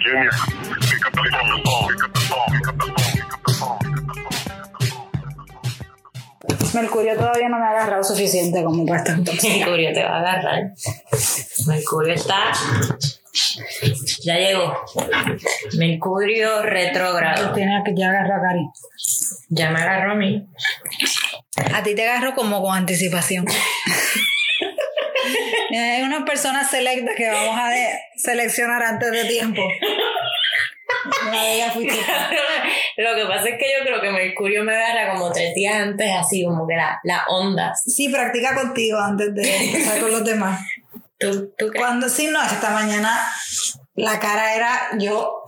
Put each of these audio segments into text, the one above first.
Virginia. Pick up the phone, pick up the phone, pick up the phone, pick up the phone, pick up the phone. Mercurio todavía no me ha agarrado suficiente como para estar. Mercurio te va a agarrar. Mercurio está. Ya llegó. Mercurio retrógrado. Tienes que ya agarrar a Cari. Ya me agarró a mí. A ti te agarro como con anticipación. Hay unas personas selectas que vamos a seleccionar antes de tiempo. Lo que pasa es que yo creo que Mercurio me agarra como 3 días antes, así como que las ondas. Sí, practica contigo antes de empezar con los demás. ¿Tú crees? Cuando sí, no, esta mañana la cara era yo.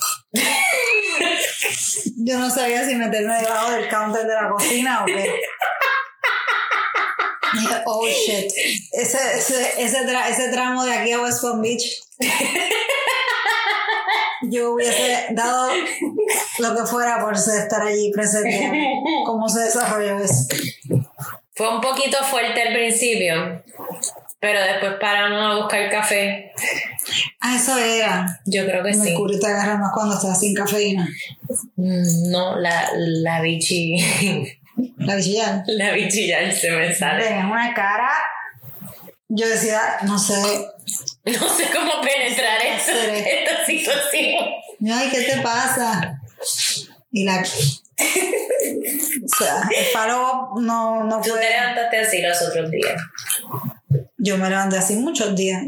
Yo no sabía si meterme debajo del counter de la cocina o qué. Oh shit. Ese tramo de aquí a West Palm Beach. Yo hubiese dado lo que fuera por estar allí presente. ¿Cómo se desarrolló eso? Fue un poquito fuerte al principio, pero después paramos a buscar café. Ah, eso era. Yo creo que el sí. Mercurio te agarra más cuando estás sin cafeína. No, la bichi. ¿La bichillar? La bichillar se me sale. Tenés una cara. Yo decía, no sé cómo penetrar esta situación. Ay, ¿qué te pasa? Y la... O sea, el paro no fue... Tú te levantaste así los otros días. Yo me levanté así muchos días.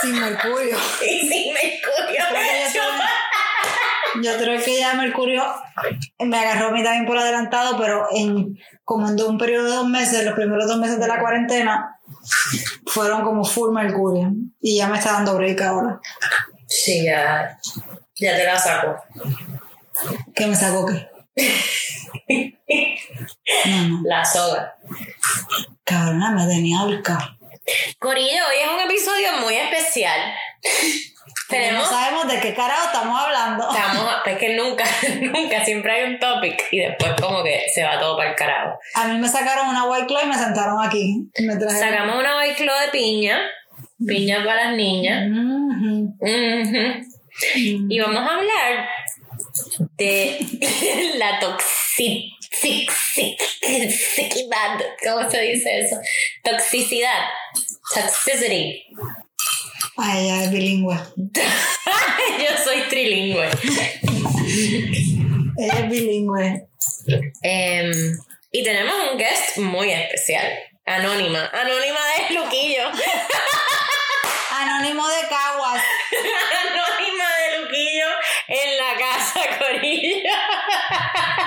Sin Mercurio. Sí, sin Mercurio. Yo creo que ya Mercurio me agarró a mí también por adelantado, pero como en un periodo de 2 meses, los primeros 2 meses de la cuarentena, fueron como full Mercurio. Y ya me está dando break ahora. Sí, ya te la saco. ¿Qué me sacó qué? No. La soga. Cabrona, me tenía horca. Corillo, hoy es un episodio muy especial. No sabemos de qué carajo estamos hablando. Es que nunca, siempre hay un topic y después como que se va todo para el carajo. A mí me sacaron una White Claw y me sentaron aquí. Sacamos una White Claw de piña para las niñas. Mm-hmm. Mm-hmm. Y vamos a hablar de la toxicidad. ¿Cómo se dice eso? Toxicity. Ay, ya es bilingüe. Yo soy trilingüe. Es bilingüe. Y tenemos un guest muy especial. Anónima. Anónima de Luquillo. Anónimo de Caguas. Anónima de Luquillo en la casa, Corilla.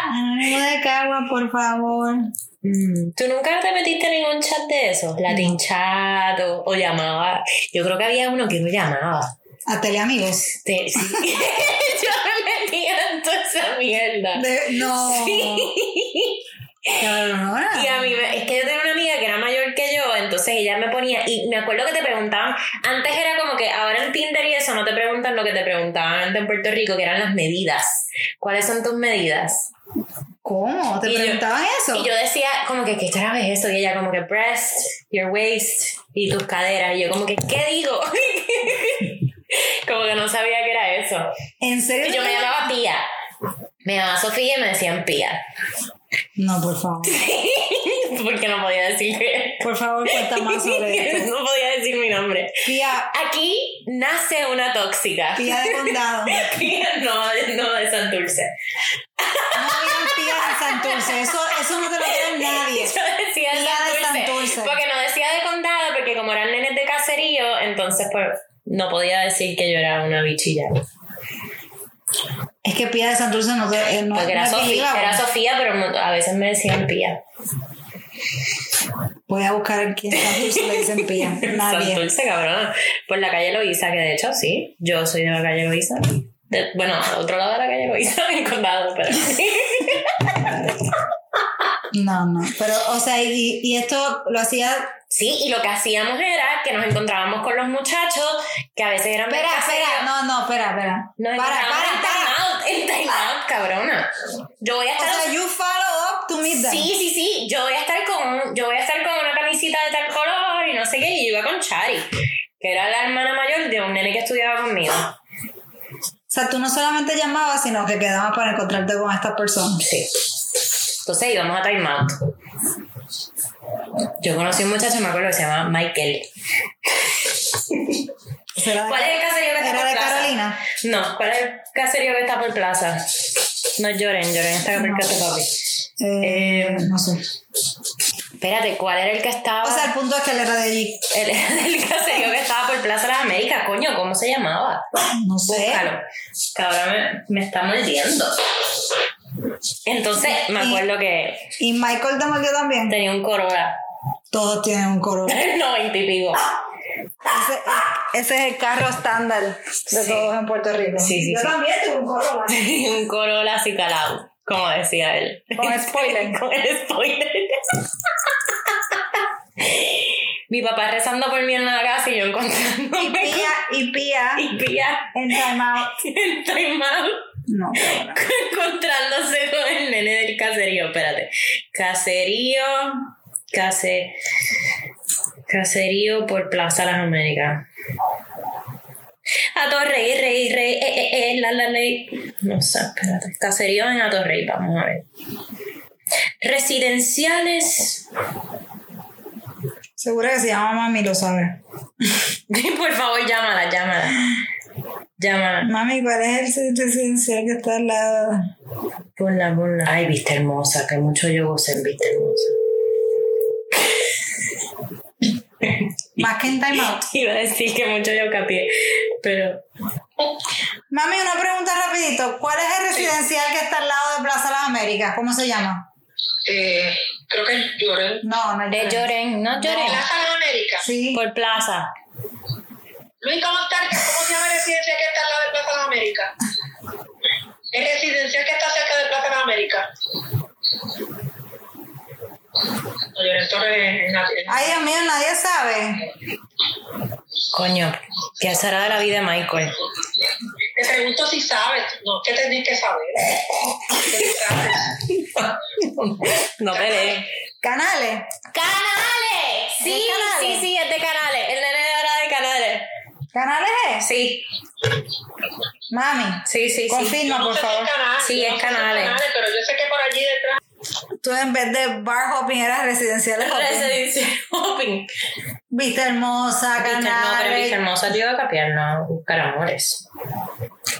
Anónimo de Caguas, por favor. ¿Tú nunca te metiste en ningún chat de esos? Latin Chat o llamaba. Yo creo que había uno que no llamaba. A teleamigos. Sí. Yo me metía en toda esa mierda. No. Sí. Y a mí es que yo tenía una amiga que era mayor que yo, entonces ella me ponía, y me acuerdo que te preguntaban, antes era como que ahora en Tinder y eso no te preguntan lo que te preguntaban antes en Puerto Rico, que eran las medidas. ¿Cuáles son tus medidas? ¿Cómo? ¿Te preguntaban eso? Y yo decía como que ¿qué carajo es eso? Y ella como que breast, your waist y tus caderas, y yo como que ¿qué digo? Como que no sabía qué era eso. ¿En serio? Y yo me llamaba Pía. Me llamaba Sofía y me decían Pía. No, por favor. Porque no podía decir que... Por favor, cuenta más sobre esto. No podía decir mi nombre. Pía. Aquí nace una tóxica. Pía de Condado. Pía, no, de Santurce. No había Pía de Santurce. Eso no te lo dice nadie. Yo decía Pía de Santurce. Porque no decía de Condado, porque como eran nenes de caserío, entonces pues no podía decir que yo era una bichilla. Es que Pía de Santurce no te... No, porque era Sofía, era Sofía, pero a veces me decían Pía. Voy a buscar aquí en Santurce le dicen Pía. Nadie. Santurce, cabrón. Por la calle Loíza, que de hecho sí, yo soy de la calle Loíza. Bueno, al otro lado de la calle Loíza, en el Condado, pero... No, pero, o sea, y esto lo hacía... Sí, y lo que hacíamos era que nos encontrábamos con los muchachos, que a veces eran... Espera. Para. En time out, cabrona. Yo voy a estar... O sea, you follow up to meet them. Sí, yo voy a estar con una camisita de tal color y no sé qué, y yo iba con Chari, que era la hermana mayor de un nene que estudiaba conmigo. sea, tú no solamente llamabas, sino que quedabas para encontrarte con estas personas. Sí. Entonces íbamos a Time Out. Yo conocí a un muchacho, me acuerdo, que se llama Michael. ¿Cuál es el caserío que está por Plaza? Carolina. No, ¿cuál es el caserío que está por Plaza? No lloren, está por Plaza, papi. No sé. Espérate, ¿cuál era el que estaba? O sea, el punto es que él era de allí. Él era del caserío que estaba por Plaza Las Américas, coño, ¿cómo se llamaba? No sé. Búscalo, que ahora me está mordiendo. Entonces, me acuerdo que... ¿Y Michael te mordió también? Tenía un Corolla. Todos tienen un Corolla. 90 y pico. Ese es el carro estándar de todos en Puerto Rico. Sí, yo también tuve un Corolla. Sí, un Corolla así calado, como decía él. Con spoiler. Mi papá rezando por mí en la casa y yo encontrándome. Y Pía. En time out. No. Encontrándose con el nene del caserío. Espérate. Caserío por Plaza Las Américas. A Torre Rey, la ley. No sé, espérate. Caserío en A Torre Rey, vamos a ver. Residenciales. Seguro que se llama mami, lo sabe. Por favor, llámala. Mami, ¿cuál es el residencial que está al lado? Ponla. Ay, Vista Hermosa, que mucho yo goce en Vista Hermosa. Más que en Time Out. Iba a decir que mucho yo capié, pero... Mami, una pregunta rapidito. ¿Cuál es el residencial que está al lado de Plaza Las Américas? ¿Cómo se llama? Creo que es Lloren. No es Lloren. Plaza Las Américas. Sí. Por Plaza. Luis, ¿cómo se llama la residencia que está al lado de Plaza Las Américas? Es residencia que está cerca de Plaza Las Américas. Ay, Dios mío, nadie sabe. Coño, ¿qué será de la vida de Michael? Te pregunto si sabes. No, ¿qué tenés que saber? No pelees. Canales. Sí, es de Canales. El nene era de Canales. ¿Canales es? Sí. Mami. Sí. Confirma, por favor. Sí, es Canales. Pero yo sé que por allí detrás. Tú en vez de bar hopping eras residencial hopping. Vista Hermosa, Canales. No, Vista Hermosa yo iba a capiar, no, buscar amores.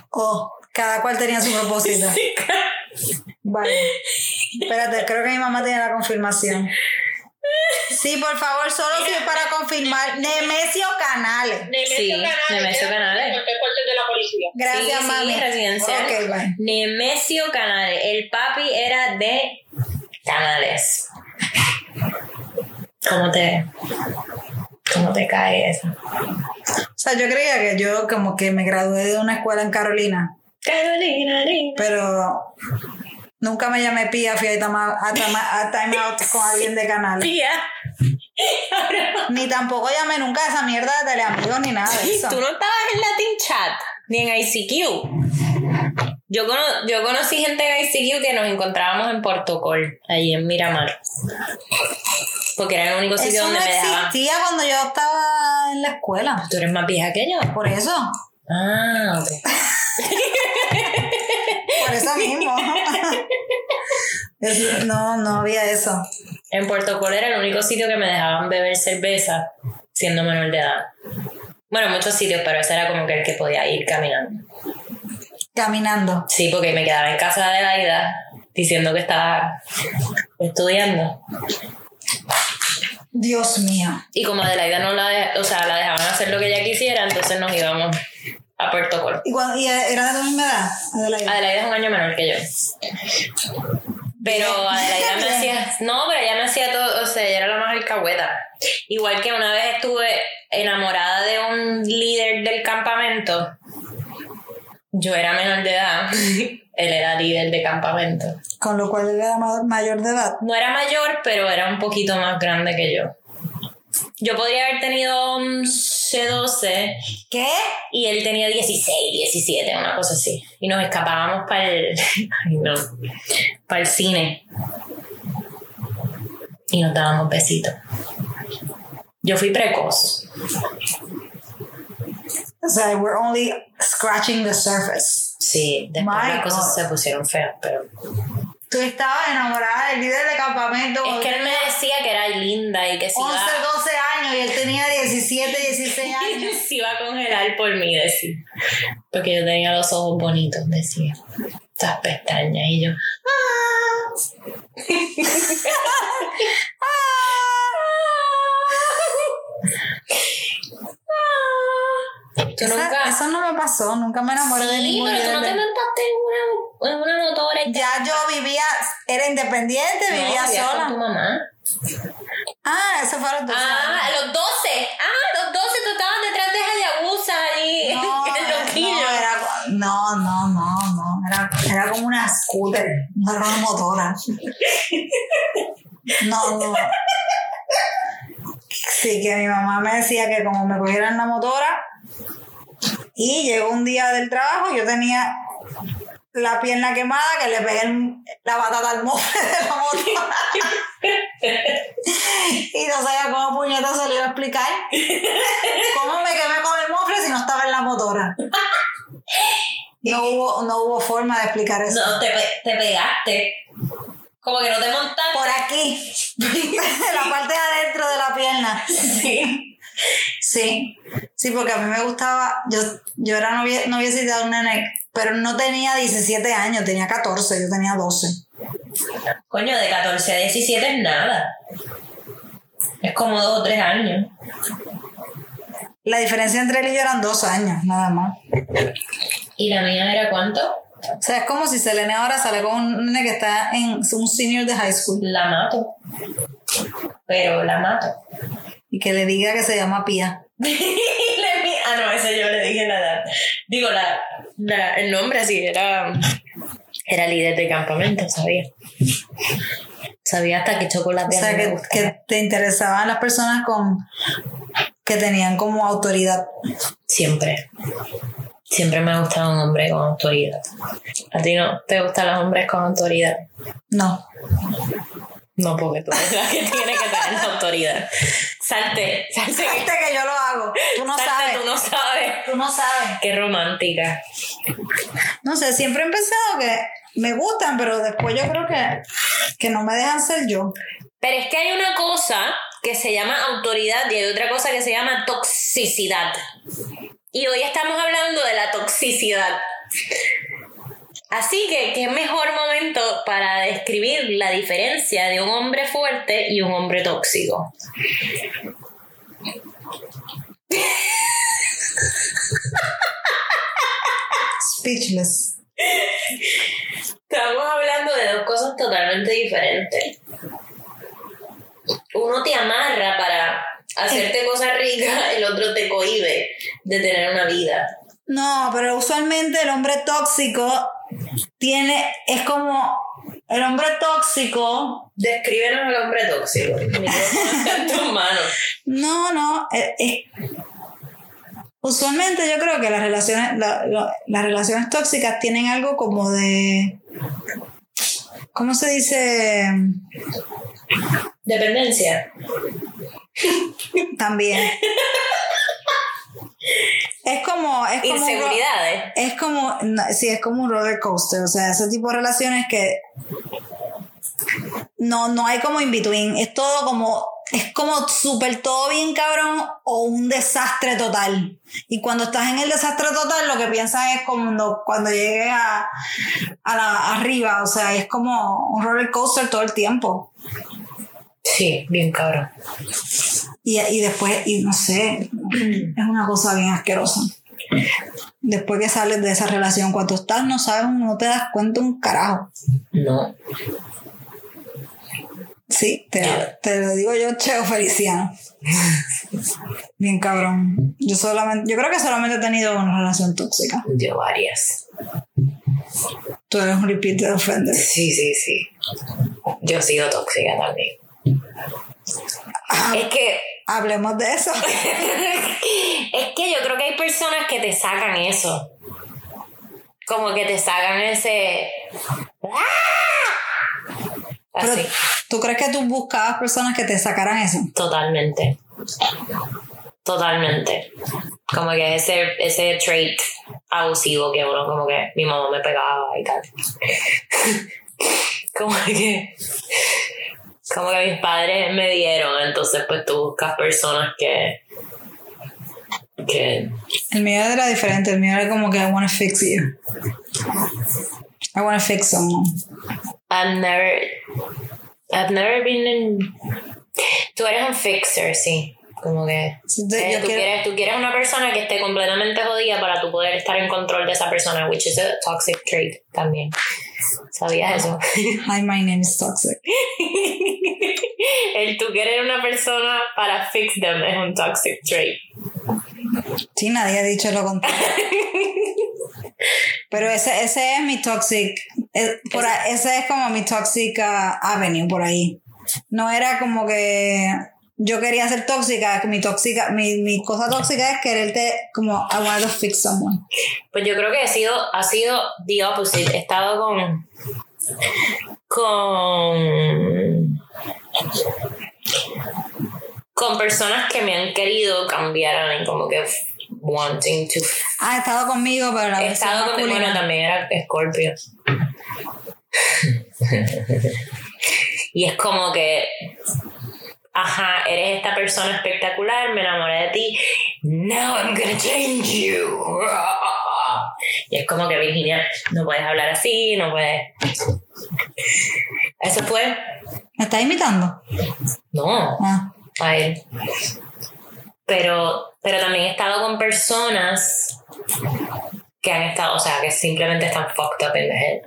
Oh, cada cual tenía su propósito. Vale. Espérate, creo que mi mamá tiene la confirmación. Sí, por favor, solo si es para confirmar. Nemesio Canales. Gracias, mami. Okay, bye. Nemesio Canales. El papi era de Canales. ¿Cómo te cae eso? O sea, yo creía que yo como que me gradué de una escuela en Carolina. Pero nunca me llamé Pía, fui a Time Out con alguien de Canales. Pía. Ni tampoco llamé nunca a esa mierda de teleamigos ni nada de eso. Tú no estabas en Latin Chat, ni en ICQ. Yo conocí gente en ICQ que nos encontrábamos en Portocol, ahí en Miramar. Porque era el único sitio donde me dejaban. Eso no existía cuando yo estaba en la escuela. Tú eres más vieja que yo. Por eso. Ah, ok. Por eso mismo. No había eso. En Portocol era el único sitio que me dejaban beber cerveza siendo menor de edad. Bueno, muchos sitios, pero ese era como que el que podía ir caminando. ¿Caminando? Sí, porque me quedaba en casa de Adelaida diciendo que estaba estudiando. Dios mío. Y como Adelaida no la dejaban hacer lo que ella quisiera, entonces nos íbamos a Portocol. ¿Y era de la misma edad, Adelaida? Adelaida es un año menor que yo. Pero Adelaida me hacía... No, pero ella me hacía todo... O sea, ella era la más alcahueta. Igual que una vez estuve enamorada de un líder del campamento. Yo era menor de edad. Él era líder de campamento. Con lo cual él era mayor de edad. No era mayor, pero era un poquito más grande que yo. Yo podría haber tenido 11, 12. ¿Qué? Y él tenía 16, 17, una cosa así. Y nos escapábamos para el cine. Y nos dábamos besitos. Yo fui precoz. O sea, we're only scratching the surface. Sí, después las cosas se pusieron feas, pero... Tú estabas enamorada del líder de campamento. Es que él me decía que era linda y que si 11, iba... 12 años y él tenía 17, 16 años. Se iba a congelar por mí, decía. Porque yo tenía los ojos bonitos, decía. Estas pestañas y yo... ¡Ah! Yo nunca, eso no me pasó, nunca me enamoré de ningún líder. Sí, pero tú no te montaste en una motora. Ya yo vivía, era independiente, no, vivía sola. Con tu mamá. Ah, eso fue a los 12. Ah, a los 12. Ah, a los 12 tú estabas detrás de Hayabusa ahí. No, en Luquillo. No. Era como una scooter, no era una motora. No. Sí, que mi mamá me decía que como me cogieran la motora. Y llegó un día del trabajo, yo tenía la pierna quemada, que le pegué la batata al mofle de la motora. Y no sabía cómo puñeta se le iba a explicar cómo me quemé con el mofle si no estaba en la motora. No hubo forma de explicar eso. No, te pegaste. Como que no te montaste. Por aquí. La parte de adentro de la pierna. Sí, porque a mí me gustaba, yo era noviecita de un nene, pero no tenía 17 años, tenía 14, yo tenía 12. Coño, de 14 a 17 es nada. Es como 2 o 3 años. La diferencia entre él y yo eran 2 años, nada más. ¿Y la mía era cuánto? O sea, es como si Selene ahora sale con un nene que está en un senior de high school. La mato. Pero la mato. Y que le diga que se llama Pía. Ah, no, ese yo le dije la edad. Digo, el nombre así era líder de campamento, sabía. Sabía hasta que chocolate. O sea, que te interesaban las personas que tenían como autoridad. Siempre me ha gustado un hombre con autoridad. ¿A ti no te gustan los hombres con autoridad? No. No, porque tú eres la que tiene que tener la autoridad. Salte que yo lo hago. Tú no sabes. Qué romántica. No sé, siempre he pensado que me gustan, pero después yo creo que no me dejan ser yo. Pero es que hay una cosa que se llama autoridad y hay otra cosa que se llama toxicidad. Y hoy estamos hablando de la toxicidad. Así que, ¿qué mejor momento para describir la diferencia de un hombre fuerte y un hombre tóxico? Speechless. Estamos hablando de dos cosas totalmente diferentes. Uno te amarra para hacerte cosas ricas, el otro te cohíbe de tener una vida. No, pero usualmente el hombre tóxico... es como el hombre tóxico. Descríbenos al hombre tóxico. No. Usualmente yo creo que las relaciones, las relaciones tóxicas tienen algo como de, ¿cómo se dice? Dependencia. También. Es como inseguridades. Es como un roller coaster. O sea, ese tipo de relaciones que no hay como in between. Es todo como, es como súper todo bien cabrón o un desastre total. Y cuando estás en el desastre total, lo que piensas es como cuando llegues a la arriba. O sea, es como un roller coaster todo el tiempo. Sí, bien cabrón. Y después, y no sé, es una cosa bien asquerosa. Después que sales de esa relación, cuando estás, no sabes, no te das cuenta un carajo. No. Sí, te lo digo yo, Cheo Feliciano. Bien cabrón. Yo creo que solamente he tenido una relación tóxica. Yo varias. Tú eres un repeated offender. Sí. Yo he sido tóxica también. Es que hablemos de eso. Es que yo creo que hay personas que te sacan eso, como que te sacan ese así. Pero, ¿tú crees que tú buscabas personas que te sacaran eso? Totalmente, como que ese trait abusivo que uno como que mi mamá me pegaba y tal. como que mis padres me dieron, entonces pues tú buscas personas que el mío era diferente. El mío era como que I wanna fix you, I wanna fix someone. I've never been in... Tú eres un fixer, sí. Como que tú quieres una persona que esté completamente jodida para tú poder estar en control de esa persona, which is a toxic trait también. ¿Sabías eso? Hi, my name is toxic. El tú querer una persona para fix them es un toxic trait. Sí, nadie ha dicho lo contrario. Pero ese es mi toxic, ese es como mi toxic avenue por ahí. No era como que yo quería ser tóxica, mi cosa tóxica es quererte como I want to fix someone. Pues yo creo que ha sido the opposite. He estado con personas que me han querido cambiar, como que wanting to. Ah, he estado conmigo, pero la he estado conmigo. Bueno, también era Scorpio. Y es como que ajá, eres esta persona espectacular, me enamoré de ti, now I'm gonna change you. Y es como que Virginia, no puedes hablar así, no puedes. Eso fue. ¿Me estás imitando? No. Ah. A él. Pero también he estado con personas que han estado, o sea, que simplemente están fucked up in the head.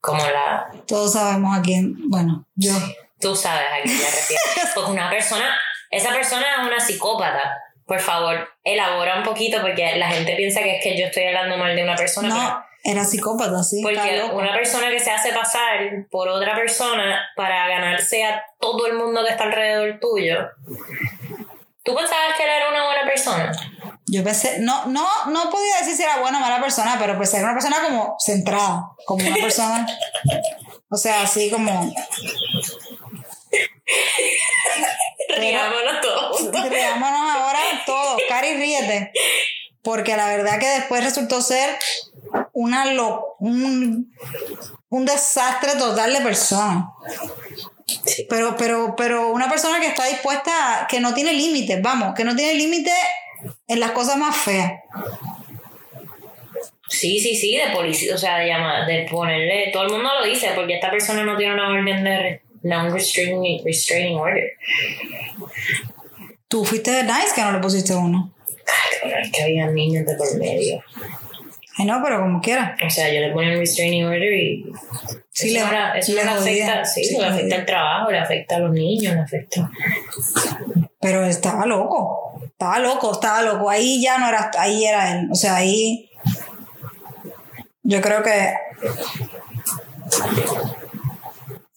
Como la... Todos sabemos a quién, bueno, yo... Tú sabes a quién me refiero. Porque esa persona es una psicópata. Por favor, elabora un poquito porque la gente piensa que es que yo estoy hablando mal de una persona. No, era psicópata, sí. Porque una persona que se hace pasar por otra persona para ganarse a todo el mundo que está alrededor tuyo. ¿Tú pensabas que era una buena persona? Yo pensé, no podía decir si era buena o mala persona, pero pensé era una persona como centrada, como una persona, o sea, así como... Riámonos todos. Riámonos ahora todos, Cari, ríete. Porque la verdad que después resultó ser un desastre total de persona. Sí. Pero una persona que está dispuesta, que no tiene límites, vamos, que no tiene límites en las cosas más feas. Sí, de policía, o sea, de ponerle, todo el mundo lo dice, porque esta persona no tiene una orden de non-restraining order. Tú fuiste de nice que no le pusiste uno. Ay, que había niños de por medio. Ay, no, pero como quiera. O sea, yo le ponía un restraining order y... Sí, eso le afecta, sí, le afecta el trabajo, le afecta a los niños, le afecta... Pero estaba loco. Ahí ya no era... Ahí era él. O sea, ahí... Yo creo que...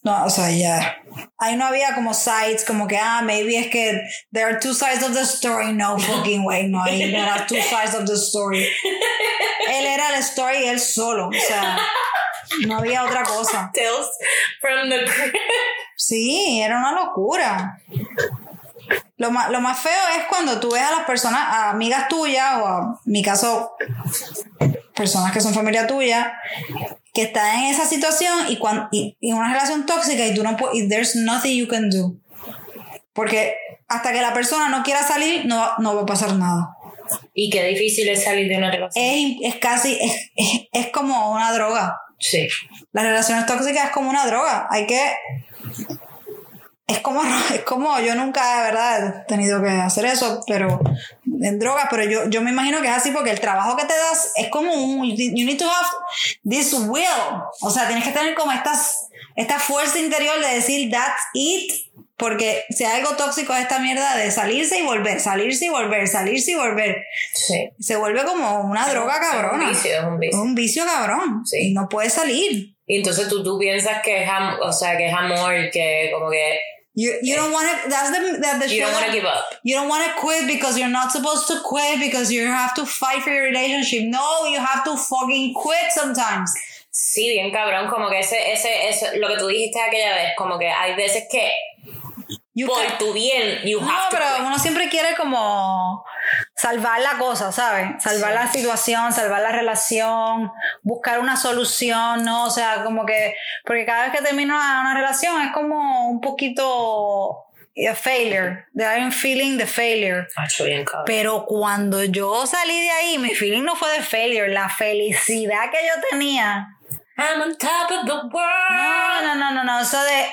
No, o sea, ya. Ahí no había como sides, como que, maybe es que there are two sides of the story. No fucking way, no, ahí no eran two sides of the story. Él era la story él solo, o sea, no había otra cosa. Tales from the crib. Sí, era una locura. Lo más feo es cuando tú ves a las personas, a amigas tuyas, o a, en mi caso, personas que son familia tuya, que están en esa situación y una relación tóxica y tú no puedes, there's nothing you can do. Porque hasta que la persona no quiera salir, no va a pasar nada. Y qué difícil es salir de una relación. Es casi como una droga. Sí. Las relaciones tóxicas es como una droga. Es como yo nunca, verdad, he tenido que hacer eso, pero en drogas, pero yo me imagino que es así porque el trabajo que te das es como you need to have this will, o sea, tienes que tener como esta fuerza interior de decir that's it, porque si hay algo tóxico es esta mierda de salirse y volver. Sí. Se vuelve como una droga cabrona. Es un vicio cabrón. Sí. Y no puedes salir. Y entonces tú piensas que es amor, que como que You don't want to. That's the You show. Don't want to give up. You don't want to quit because you're not supposed to quit because you have to fight for your relationship. No, you have to fucking quit sometimes. Sí, bien cabrón, como que eso, lo que tú dijiste aquella vez, como que hay veces que por tu bien, you have to. No, pero uno siempre quiere como salvar la cosa, ¿sabes? Salvar la situación, salvar la relación, buscar una solución, ¿no? O sea, como que, porque cada vez que termino una relación es como un poquito a failure. Hay un feeling de failure. Pero cuando yo salí de ahí, mi feeling no fue de failure, la felicidad que yo tenía. I'm on top of the world. No, eso de...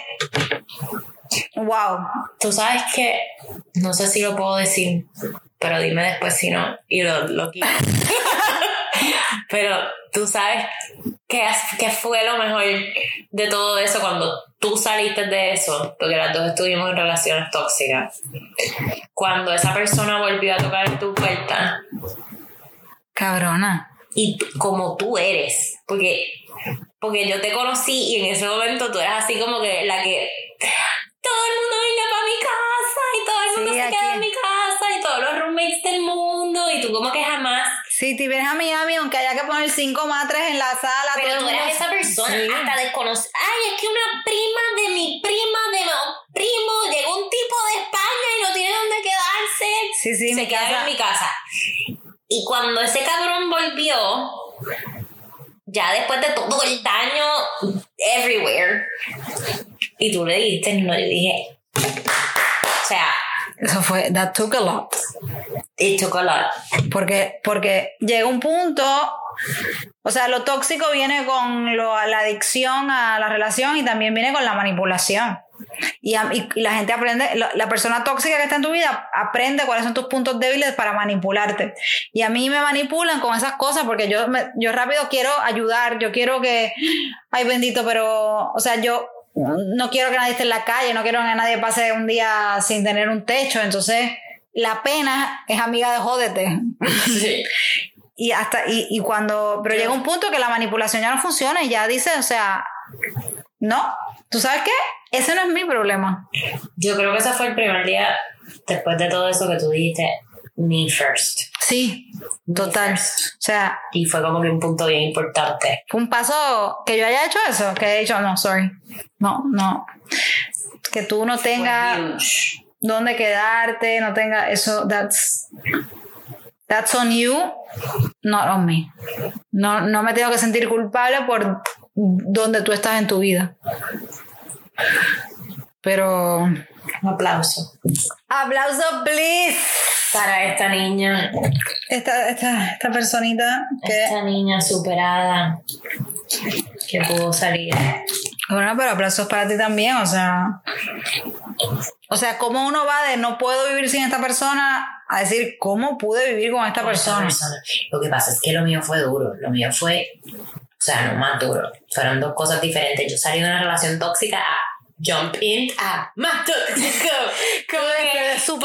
Wow. Tú sabes que no sé si lo puedo decir, pero dime después si no y lo quito. Pero tú sabes que fue lo mejor de todo eso cuando tú saliste de eso, porque las dos estuvimos en relaciones tóxicas. Cuando esa persona volvió a tocar en tu puerta, cabrona, y como tú eres, porque yo te conocí y en ese momento tú eras así como que la que todo el mundo venga para mi casa y todo el mundo se queda en mi casa y todos los roommates del mundo y tú como que jamás. Sí, te vienes a Miami aunque haya que poner 5 matres en la sala. Pero tú eras esa persona, sí, hasta desconocida. Ay, es que una prima de mi prima de mi primo llegó un tipo de España y no tiene dónde quedarse. Sí, se queda en mi casa. Y cuando ese cabrón volvió, ya después de todo el daño everywhere, y tú le dijiste, no, yo dije, o sea, eso fue, that took a lot. It took a lot. Porque llega un punto, o sea, lo tóxico viene con la adicción a la relación y también viene con la manipulación. Y la gente aprende, la persona tóxica que está en tu vida aprende cuáles son tus puntos débiles para manipularte. Y a mí me manipulan con esas cosas porque yo rápido quiero ayudar, yo quiero que, ay bendito, pero, o sea, yo no quiero que nadie esté en la calle, no quiero que nadie pase un día sin tener un techo, entonces la pena es amiga de jódete. Sí. Y cuando, pero llega un punto que la manipulación ya no funciona y ya dice, o sea, no, ¿tú sabes qué? Ese no es mi problema. Yo creo que ese fue el primer día después de todo eso que tú dijiste, me first. Sí, me total. First. O sea, y fue como que un punto bien importante. Fue un paso que yo haya hecho eso, que he dicho, no, sorry. No. Que tú no tengas dónde quedarte, no tengas eso, that's on you, not on me. No me tengo que sentir culpable por donde tú estás en tu vida. Pero un aplauso please para esta niña, esta personita, esta niña superada que pudo salir. Bueno, pero aplausos para ti también, o sea, cómo uno va de no puedo vivir sin esta persona a decir cómo pude vivir con esta persona. Lo que pasa es que lo mío fue duro, o sea, no más duro. Fueron 2 cosas diferentes. Yo salí de una relación tóxica a jump in a más tóxico. ¿Qué es lo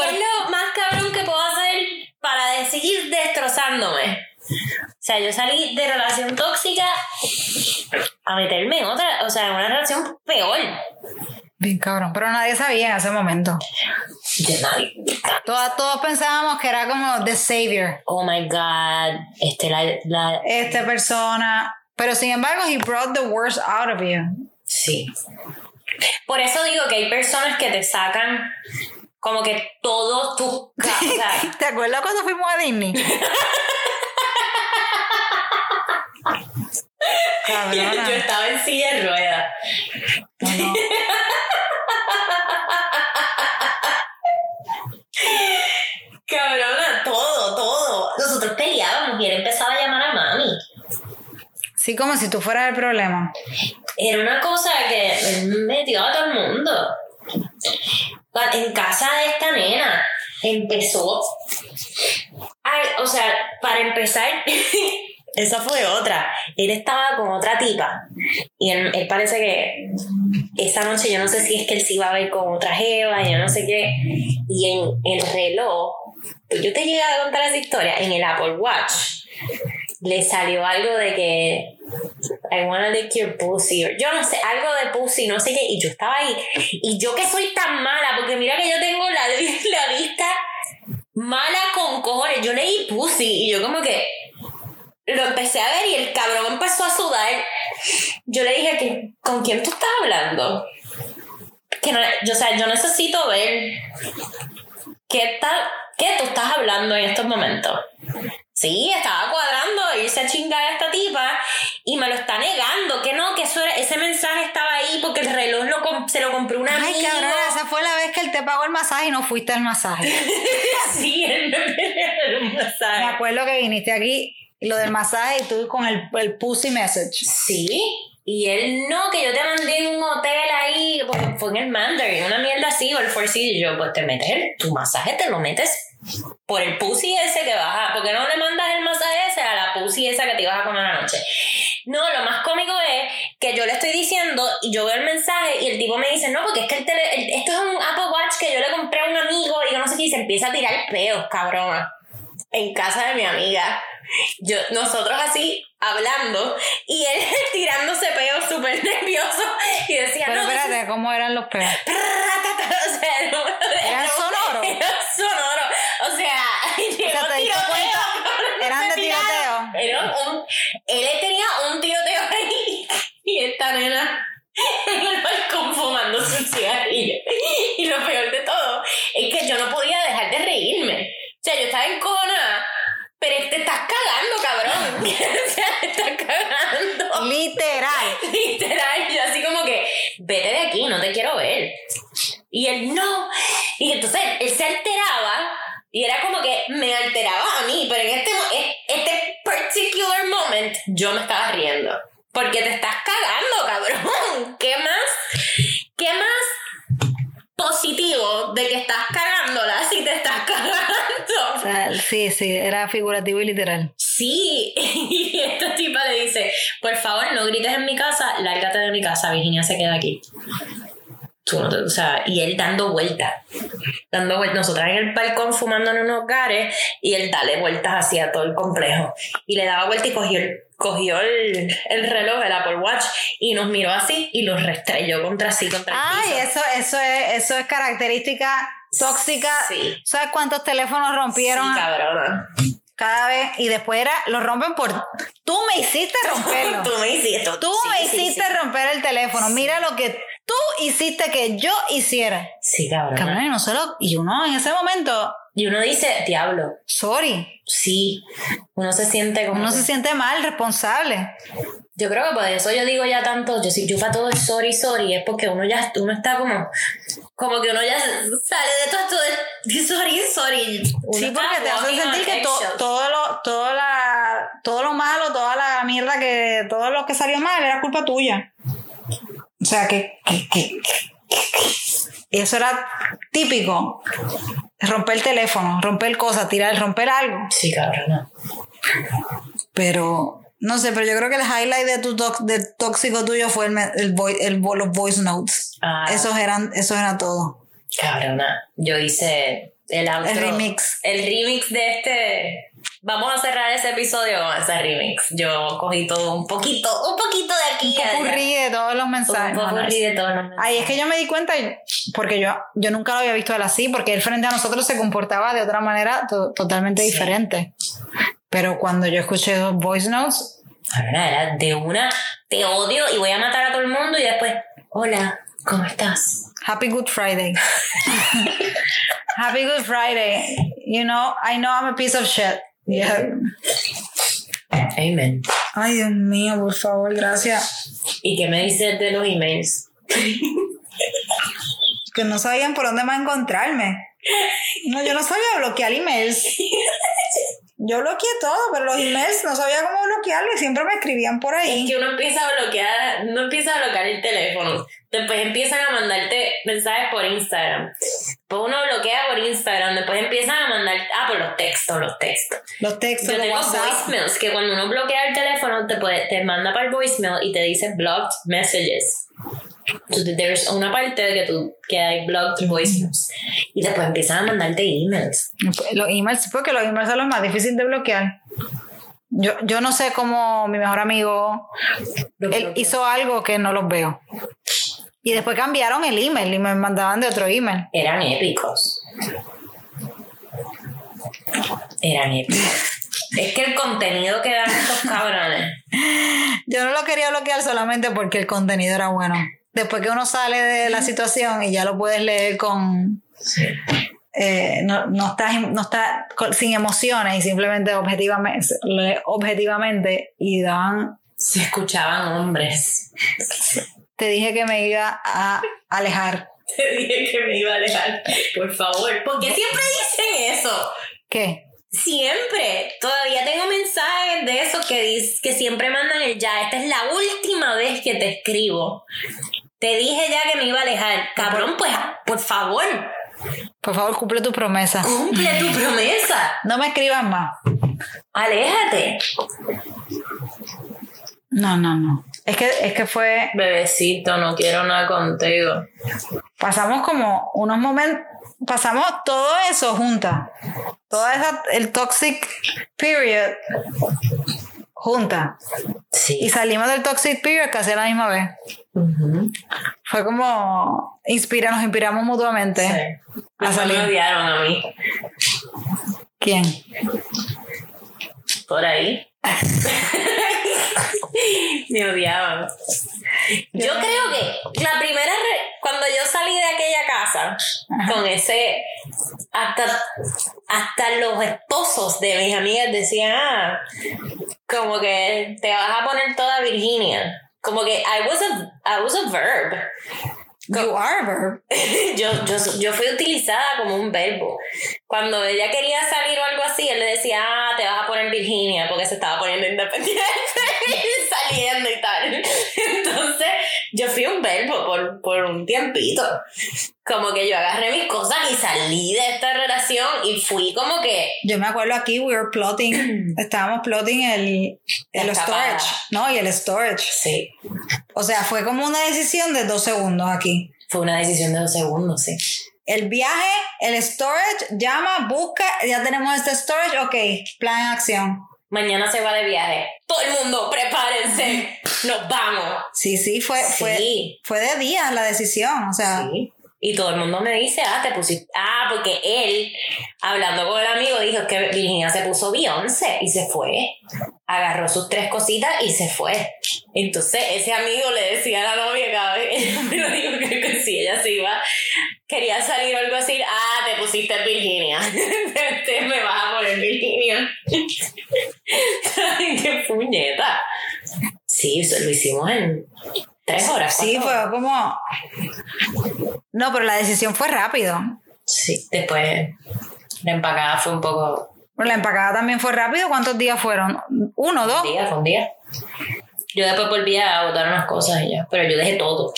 más cabrón que puedo hacer para seguir destrozándome? O sea, yo salí de relación tóxica a meterme en otra, o sea, en una relación peor. Bien cabrón, pero nadie sabía en ese momento. Todos pensábamos que era como the savior. Oh my God, esta persona. Pero sin embargo, he brought the worst out of you. Sí. Por eso digo que hay personas que te sacan como que todo tu... ¿Te acuerdas cuando fuimos a Disney? Yo estaba en silla de ruedas. No. Cabrona, todo. Nosotros peleábamos y él empezaba a llamar a mami. Sí, como si tú fueras el problema. Era una cosa que metió a todo el mundo. En casa de esta nena empezó. Ay, o sea, para empezar, esa fue otra. Él estaba con otra tipa. Y él parece que esa noche, yo no sé si es que él se iba a ver con otra jeva, yo no sé qué. Y en el reloj, pues yo te llegué a contar esa historia, en el Apple Watch, le salió algo de que I wanna lick your pussy, yo no sé, algo de pussy, no sé qué. Y yo estaba ahí, y yo que soy tan mala, porque mira que yo tengo la vista mala con cojones, yo leí pussy y yo como que lo empecé a ver y el cabrón empezó a sudar. Yo le dije, ¿con quién tú estás hablando? que no, yo, o sea, yo necesito ver qué tú estás hablando en estos momentos. Sí, estaba cuadrando irse a chingar a esta tipa y me lo está negando, que no, que eso era, ese mensaje estaba ahí porque el reloj se lo compró una amiga. Ay, cabrón, esa fue la vez que él te pagó el masaje y no fuiste al masaje. Sí, él me pidió un masaje. Me acuerdo que viniste aquí, lo del masaje, y tú con el pussy message. Sí, y él no, que yo te mandé en un hotel ahí, porque fue en el Mandarin, una mierda así, o el Four Seasons, y yo, pues te metes tu masaje, te lo metes por el pussy ese que vas a... ¿Por qué no le mandas el masaje ese a la pussy esa que te ibas a comer anoche? No, lo más cómico es que yo le estoy diciendo y yo veo el mensaje y el tipo me dice, no, porque es que esto es un Apple Watch que yo le compré a un amigo y yo no sé qué, y se empieza a tirar peos, cabrona, en casa de mi amiga. Nosotros así hablando y él tirándose peos súper nervioso y decía, pero no, espérate, no, ¿cómo eran los peos? O sea, no, eran sonoros. O sea, o sea, ¿te diste cuenta? Eran de tiroteo. Él tenía un tiroteo ahí y esta nena en el balcón fumándose un cigarrillo. Y lo peor de todo es que yo no podía dejar de reírme. O sea, yo estaba encojonada, pero te estás cagando, cabrón. O sea, te estás cagando. Literal. Yo así como que, vete de aquí, no te quiero ver. Y él no. Y entonces él se alteraba. Y era como que me alteraba a mí, pero en este particular moment yo me estaba riendo. Porque te estás cagando, cabrón. ¿Qué más positivo de que estás cagándola si te estás cagando? O sea, sí, era figurativo y literal. Sí, y esta tipa le dice, por favor, no grites en mi casa, lárgate de mi casa, Virginia se queda aquí. O sea, y él dando vueltas, nosotras en el balcón fumando en unos gares y él dale vueltas hacia todo el complejo y le daba vueltas y cogió el reloj, el Apple Watch, y nos miró así y los restrelló contra el piso. Ay, eso es característica tóxica. Sí. ¿Sabes cuántos teléfonos rompieron? Sí, cabrona. Cada vez, y después lo rompen por... Tú me hiciste romperlo. Tú me hiciste romper el teléfono. Sí. Mira lo que tú hiciste que yo hiciera. Sí, cabrón. Y uno en ese momento... Y uno dice, diablo. Sorry. Sí. Uno se siente como... Uno se siente mal, responsable. Yo creo que por eso yo digo ya tanto... Yo para todo el sorry. Es porque uno está como... Como que uno ya sale de todo esto de sorry. Uno sí, porque te hace sentir que todo lo malo, toda la mierda, que todo lo que salió mal era culpa tuya. O sea, que eso era típico. Romper el teléfono, romper cosas, romper algo. Sí, cabrón. Pero... No sé, pero yo creo que el highlight de tu tóxico tuyo fue los voice notes. Ah. Esos eran todo. Cabrona, yo hice el outro. El remix. El remix de este... Vamos a cerrar ese episodio con ese remix. Yo cogí todo un poquito de aquí. Un popurrí de todos los mensajes. Ay, es que yo me di cuenta, porque yo nunca lo había visto él así, porque él frente a nosotros se comportaba de otra manera totalmente diferente. Pero cuando yo escuché los voice notes, era de una, te odio y voy a matar a todo el mundo, y después, hola, ¿cómo estás? Happy Good Friday. Happy Good Friday. You know, I know I'm a piece of shit. Yeah. Amen. Ay, Dios mío, por favor, gracias. ¿Y qué me dices de los emails? Que no sabían por dónde más encontrarme. No, yo no sabía bloquear emails. Yo bloqueé todo, pero los emails no sabía cómo bloquearlo y siempre me escribían por ahí. Es que uno empieza a bloquear el teléfono. Después empiezan a mandarte mensajes por Instagram. Después uno bloquea por Instagram. Después empiezan a mandar... Ah, por los textos. Los textos, yo tengo WhatsApp. Voicemails, que cuando uno bloquea el teléfono te manda para el voicemail y te dice blocked messages. Entonces, there's una parte de que hay blocked voicemails. Y después empiezan a mandarte emails. Los emails, porque los emails son los más difíciles de bloquear. Yo no sé cómo mi mejor amigo él hizo algo que no los veo. Y después cambiaron el email y me mandaban de otro email. Eran épicos. Es que el contenido que dan estos cabrones. Yo no lo quería bloquear solamente porque el contenido era bueno. después que uno sale de la situación y ya lo puedes leer con... Sí. No está sin emociones y simplemente objetivamente y daban... Se escuchaban hombres. Te dije que me iba a alejar. Te dije que me iba a alejar, por favor. ¿Por qué siempre dicen eso? ¿Qué? Siempre. Todavía tengo mensajes de eso que siempre mandan el ya. Esta es la última vez que te escribo. Te dije ya que me iba a alejar. Cabrón, pues, por favor. Por favor, cumple tu promesa. Cumple tu promesa. No me escribas más. Aléjate. No. Es que fue... Bebecito, no quiero nada contigo. Pasamos como unos momentos... Pasamos todo eso juntas. Toda esa... El toxic period... Junta. Sí. Y salimos del toxic period casi a la misma vez. Uh-huh. Fue como... nos inspiramos mutuamente. Sí. A salir. Me odiaron a mí. ¿Quién? Por ahí. Me odiaban. Yo creo que la primera cuando yo salí de aquella casa, ajá, con ese hasta los esposos de mis amigas decían, ah, como que te vas a poner toda Virginia, como que I was a verb. You are a verb. Yo fui utilizada como un verbo. Cuando ella quería salir o algo así, él le decía, ah, te vas a poner Virginia, porque se estaba poniendo independiente y saliendo y tal. Entonces, yo fui un verbo por un tiempito. Como que yo agarré mis cosas y salí de esta relación y fui como que... Yo me acuerdo aquí, estábamos plotting el storage, ¿no? Y el storage. Sí. O sea, fue como una decisión de 2 segundos aquí. Fue una decisión de 2 segundos, sí. El viaje, el storage, llama, busca, ya tenemos este storage, ok, plan en acción. Mañana se va de viaje. Todo el mundo, prepárense, nos vamos. Sí, fue de días la decisión, o sea... Sí. Y todo el mundo me dice, te pusiste... Ah, porque él, hablando con el amigo, dijo que Virginia se puso Beyoncé y se fue. Agarró sus 3 cositas y se fue. Entonces, ese amigo le decía a la novia cada vez, pero digo que si ella se iba, quería salir o algo así, te pusiste Virginia. Me vas a poner Virginia. ¡Qué puñeta! Sí, eso lo hicimos en... 3 horas. Sí, fue como... No, pero la decisión fue rápido. Sí, después la empacada fue un poco... La empacada también fue rápido. ¿Cuántos días fueron? ¿1 o 2? Fue un día. Yo después volví a botar unas cosas y ya. Pero yo dejé todo.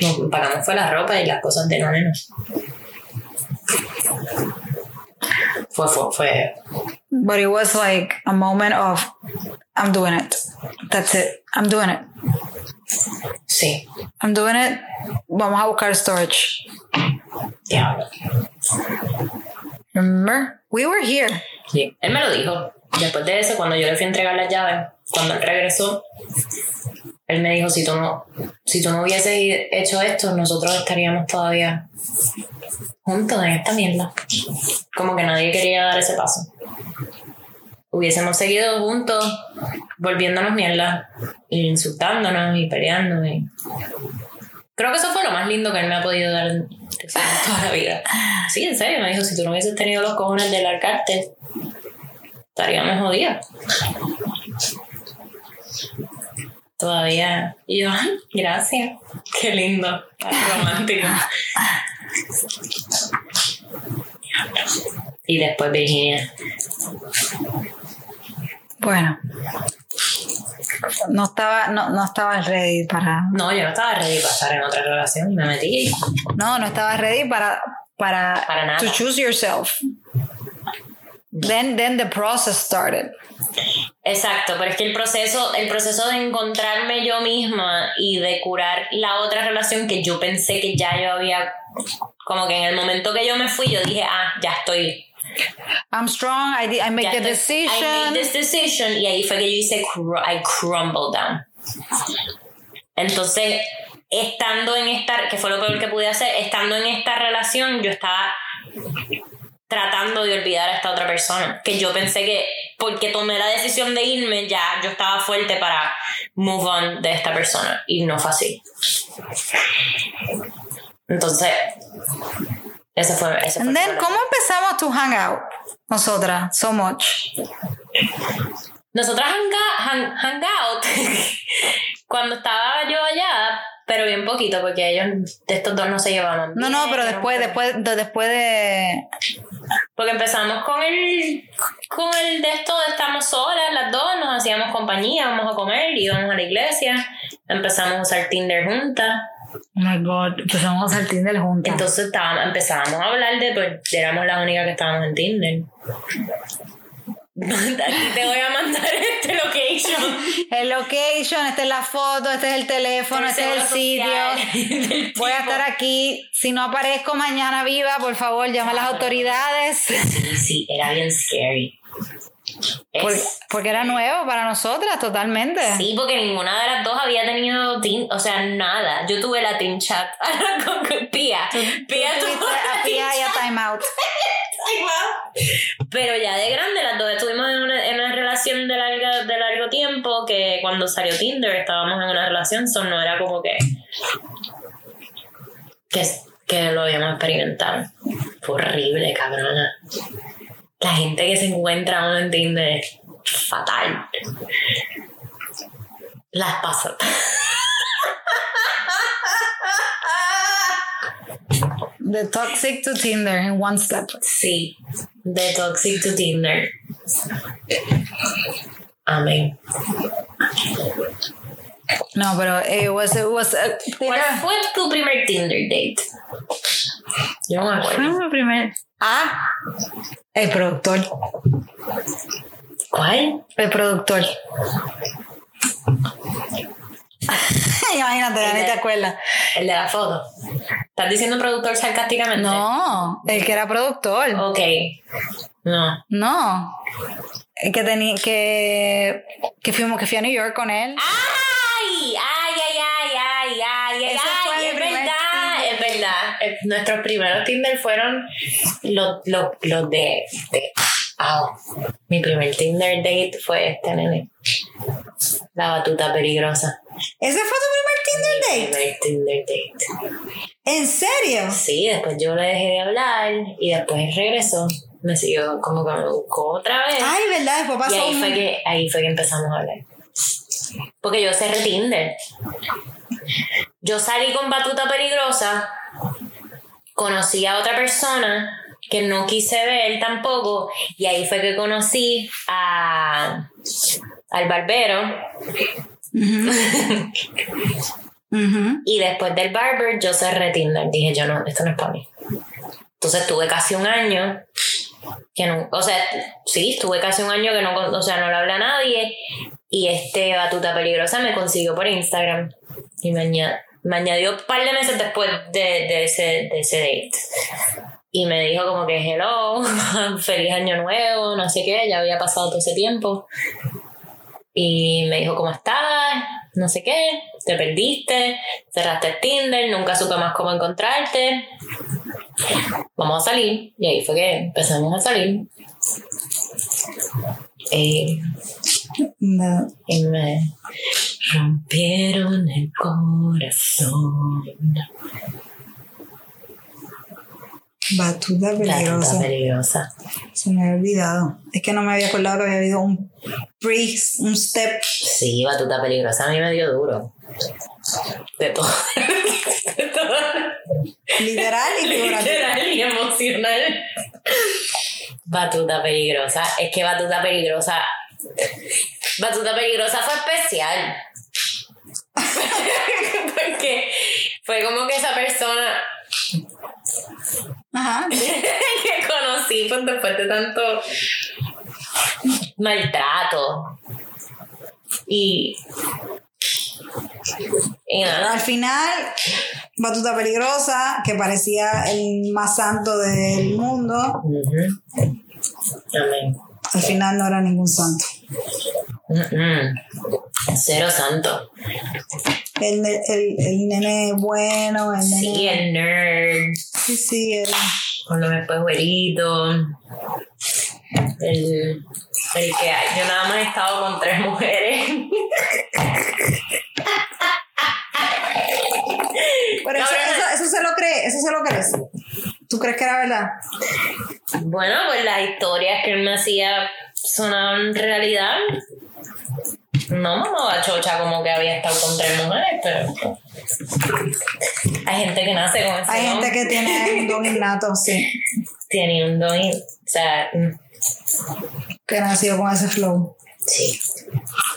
Nos empacamos fue la ropa y las cosas de nonenos. Fue. But it was like a moment of... I'm doing it. That's it. I'm doing it. Sí. I'm doing it. Vamos a buscar storage. Yeah. Remember? We were here. Sí. Él me lo dijo. Después de eso, cuando yo le fui a entregar las llaves, cuando él regresó, él me dijo, si tú no hubieses hecho esto, nosotros estaríamos todavía juntos en esta mierda. Como que nadie quería dar ese paso. Hubiésemos seguido juntos, volviéndonos mierda, insultándonos y peleando. Y... Creo que eso fue lo más lindo que él me ha podido dar en toda la vida. Sí, en serio, me dijo, si tú no hubieses tenido los cojones de largarte, estaríamos jodidas. Todavía. Y yo, gracias. Qué lindo, romántico. Y después Virginia. Bueno, no estaba ready para... No, yo no estaba ready para estar en otra relación y me metí. No estaba ready para nada. To choose yourself. Then the process started. Exacto, pero es que el proceso de encontrarme yo misma y de curar la otra relación que yo pensé que ya yo había... Como que en el momento que yo me fui, yo dije, ya estoy... I'm strong, I made this decision. Y ahí fue que yo hice I crumble down. Entonces, que fue lo peor que pude hacer, estando en esta relación, yo estaba tratando de olvidar a esta otra persona, que yo pensé que porque tomé la decisión de irme, ya yo estaba fuerte para move on de esta persona, y no fue así. Entonces, eso fue. Eso fue. And then, ¿cómo empezamos tu hangout? Nosotras, so much. Nosotras hangout cuando estaba yo allá, pero bien poquito, porque ellos de estos dos no se llevaban bien. No, pero después de... Porque empezamos con el de esto, estamos solas las dos, nos hacíamos compañía, vamos a comer, íbamos a la iglesia, empezamos a usar Tinder juntas. Oh my God, empezamos a usar Tinder juntas. Entonces empezábamos a hablar de, pues éramos las únicas que estábamos en Tinder. Aquí te voy a mandar este location. El location, esta es la foto, este es el teléfono, este es el sitio. Voy a estar aquí. Si no aparezco mañana viva, por favor, llama a las autoridades. Sí, era bien scary. Porque era nuevo para nosotras, totalmente. Sí, porque ninguna de las dos había tenido o sea, nada. Yo tuve Latin Chat con Pía. Pía y a Time Out. Pero ya de grande las dos estuvimos en una relación de largo tiempo, que cuando salió Tinder estábamos en una relación, so no era como que lo habíamos experimentado. Fue horrible, cabrona. La gente que se encuentra uno en Tinder es fatal. Las paso. De toxic to Tinder en one step. Sí, de toxic to Tinder. Amén. No, pero it was ¿Cuál fue tu primer Tinder date? Yo no me acuerdo. Fue mi primer. Ah, el productor. ¿Cuál? El productor. Imagínate, ya ni te acuerdas. El de la foto. ¿Estás diciendo productor sarcásticamente? No, el que era productor. Ok. No. El que tenía que fui a New York con él. ¡Ay! Es verdad. Nuestros primeros Tinder fueron los de este. Mi primer Tinder date fue este, nene. La batuta peligrosa. ¿Ese fue tu primer Tinder date? Mi primer Tinder date. ¿En serio? Sí, después yo le dejé de hablar y después regresó. Me siguió, como que me buscó otra vez. Ay, ¿verdad? Después pasó. Y ahí fue que empezamos a hablar. Porque yo cerré Tinder. Yo salí con batuta peligrosa, conocí a otra persona que no quise ver tampoco, y ahí fue que conocí al barbero. Uh-huh. Y después del barber yo cerré Tinder, dije yo no, esto no es para mí. Entonces tuve casi un año que no, o sea, sí, tuve casi un año que no, o sea, no le hablé a nadie, y batuta peligrosa me consiguió por Instagram y me añadió un par de meses después de ese date. Y me dijo como que hello, feliz año nuevo, no sé qué, ya había pasado todo ese tiempo. Y me dijo cómo estás, no sé qué, te perdiste, cerraste el Tinder, nunca supe más cómo encontrarte. Vamos a salir. Y ahí fue que empezamos a salir. No. Y me rompieron el corazón. Batuta peligrosa. Batuta peligrosa. Se me había olvidado. Es que no me había acordado que había habido un step. Sí, batuta peligrosa. A mí me dio duro. De todo. Literal y figurativo. Literal y emocional. Batuta peligrosa. Es que batuta peligrosa. Batuta peligrosa fue especial. Porque fue como que esa persona. Ajá. Que conocí pues, después de tanto maltrato y nada. Al final, batuta peligrosa, que parecía el más santo del mundo. Uh-huh. Al final no era ningún santo. Uh-uh. Cero santo. El nene bueno, el nene. Sí, el nerd. Sí, el. Cuando me fue güerito. El que yo nada más he estado con 3 mujeres. crees que era verdad? Bueno, pues las historias que él me hacía sonaban realidad. No, no da chocha como que había estado con 3 mujeres, pero... Hay gente que nace con eso. Hay gente que tiene un don innato, sí. Tiene un don innato, o sea... Que nació con ese flow. Sí,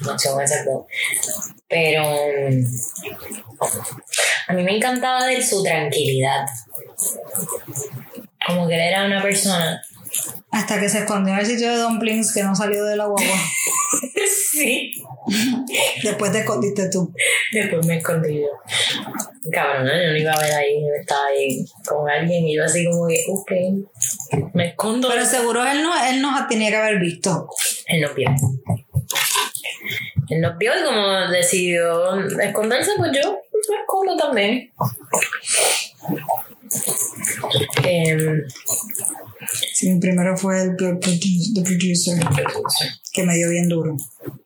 nació con ese flow. Pero... A mí me encantaba de su tranquilidad. Como que él era una persona... Hasta que se escondió en el sitio de dumplings que no salió de la guagua. Sí. Después te escondiste tú. Después me escondí yo. Cabrón, yo no iba a ver ahí. Estaba ahí con alguien y yo así como que, ok, me escondo. Pero seguro él nos tenía que haber visto. Él nos vio. Él nos vio y como decidió esconderse, pues yo me escondo también. Sí, mi primero fue el producer, que me dio bien duro,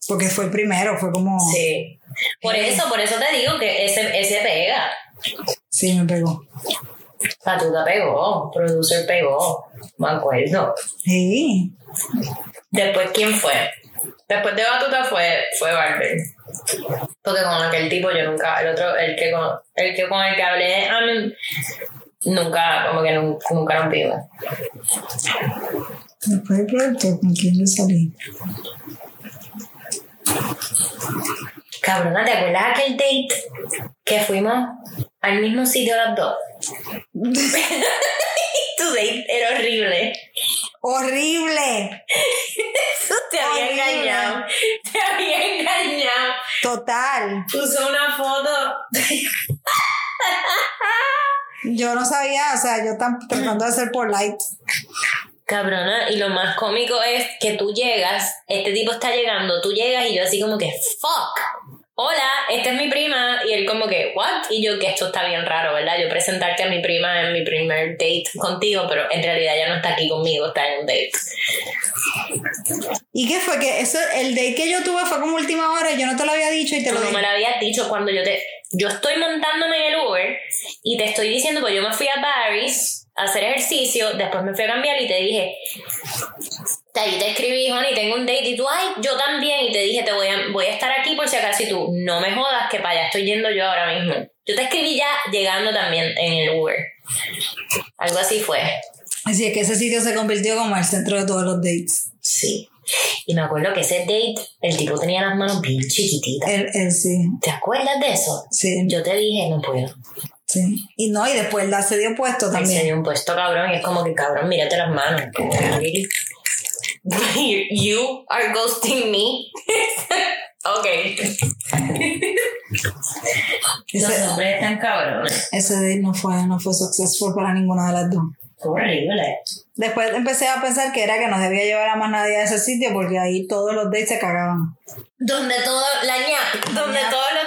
porque fue el primero, fue como... Sí, por eso te digo que ese pega. Sí, me pegó. Patuta pegó, producer pegó, me acuerdo. Sí. Después, ¿quién fue? Después de Batuta fue Barry's. Porque con aquel tipo yo nunca, el que con el que hablé, nunca rompimos. Después del proyecto, ¿con quién le salí? Cabrona, ¿te acuerdas aquel date que fuimos al mismo sitio las dos? Tu date era horrible. ¡Horrible! Eso te había engañado. Te había engañado. Total. Puso una foto. Yo no sabía, o sea, yo estaba tratando de hacer polite. Cabrona, y lo más cómico es que tú llegas, este tipo está llegando, tú llegas y yo así como que, fuck. Hola, esta es mi prima. Y él como que, what? Y yo que esto está bien raro, ¿verdad? Yo presentarte a mi prima en mi primer date contigo, pero en realidad ya no está aquí conmigo, está en un date. ¿Y qué fue? Que eso, el date que yo tuve fue como última hora y yo no te lo había dicho y te lo dije. No me lo habías dicho cuando yo estoy montándome en el Uber y te estoy diciendo, pues yo me fui a Barry's a hacer ejercicio, después me fui a cambiar y te dije... Ahí te escribí, Johnny, tengo un date, y tú, ay, yo también, y te dije, voy a estar aquí por si acaso, y tú, no me jodas, que para allá estoy yendo yo ahora mismo. Yo te escribí ya llegando también en el Uber. Algo así fue. Así es que ese sitio se convirtió como el centro de todos los dates. Sí. Y me acuerdo que ese date, el tipo tenía las manos bien chiquititas. Él sí. ¿Te acuerdas de eso? Sí. Yo te dije, no puedo. Sí. Y no, y después la se dio un puesto también. Se dio un puesto, cabrón, y es como que, cabrón, mírate las manos. You are ghosting me. Okay. Los hombres están cabrones. Ese date no fue successful para ninguna de las dos. Horrible. Después empecé a pensar que era que no debía llevar a más nadie a ese sitio porque ahí todos los dates se cagaban. Todos los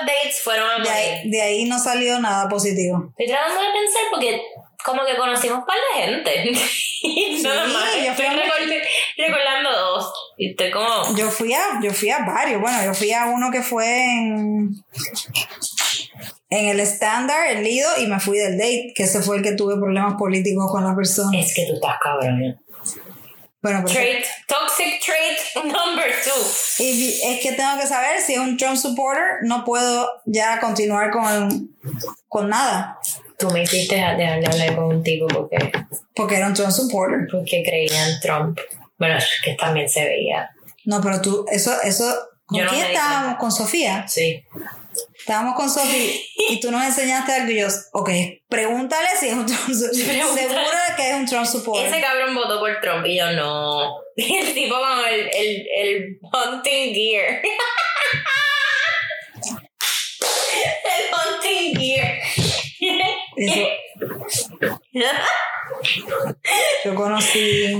dates fueron a morir. De ahí no salió nada positivo. Estoy tratando de pensar porque como que conocimos un par de gente. Sí, nada más. Estoy recordando dos. Y estoy como... Yo fui a varios. Bueno, yo fui a uno que fue en el estándar, el Lido, y me fui del date, que ese fue el que tuve problemas políticos con la persona. Es que tú estás cabrón, ¿eh? Bueno, toxic trait number 2. Y es que tengo que saber si es un Trump supporter, no puedo ya continuar con nada. Tú me hiciste dejar de hablar con un tipo porque era un Trump supporter. Porque creía en Trump. Bueno, que también se veía. No, pero tú, eso ¿con quién estábamos? ¿Con Sofía? Sí. Estábamos con Sofía y tú nos enseñaste algo y yo, ok, pregúntale si es un Trump supporter. Seguro que es un Trump supporter. Ese cabrón votó por Trump y yo no. Y el tipo con el hunting gear. El hunting gear. Eso. Yo conocí.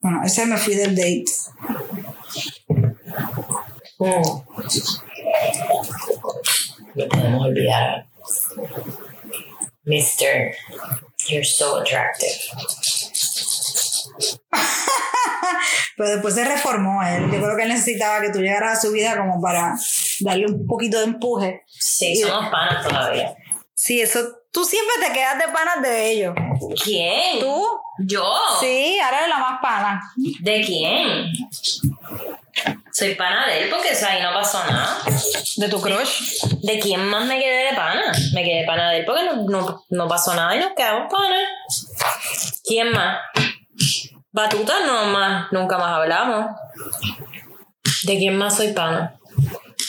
Bueno, ese me fui del date. No podemos olvidar. Mister, you're so attractive. Pero después se reformó él. Yo creo que él necesitaba que tú llegaras a su vida como para darle un poquito de empuje. Sí, somos panas todavía. Sí, eso Tú siempre te quedas de panas de ellos. ¿Quién? ¿Tú? ¿Yo? Sí, ahora eres la más pana. ¿De quién? Soy pana de él porque eso ahí no pasó nada. ¿De tu crush? ¿De quién más me quedé de pana? Me quedé de pana de él porque no pasó nada y nos quedamos panas. ¿Quién más? Batuta no más, nunca más hablamos. ¿De quién más soy pana?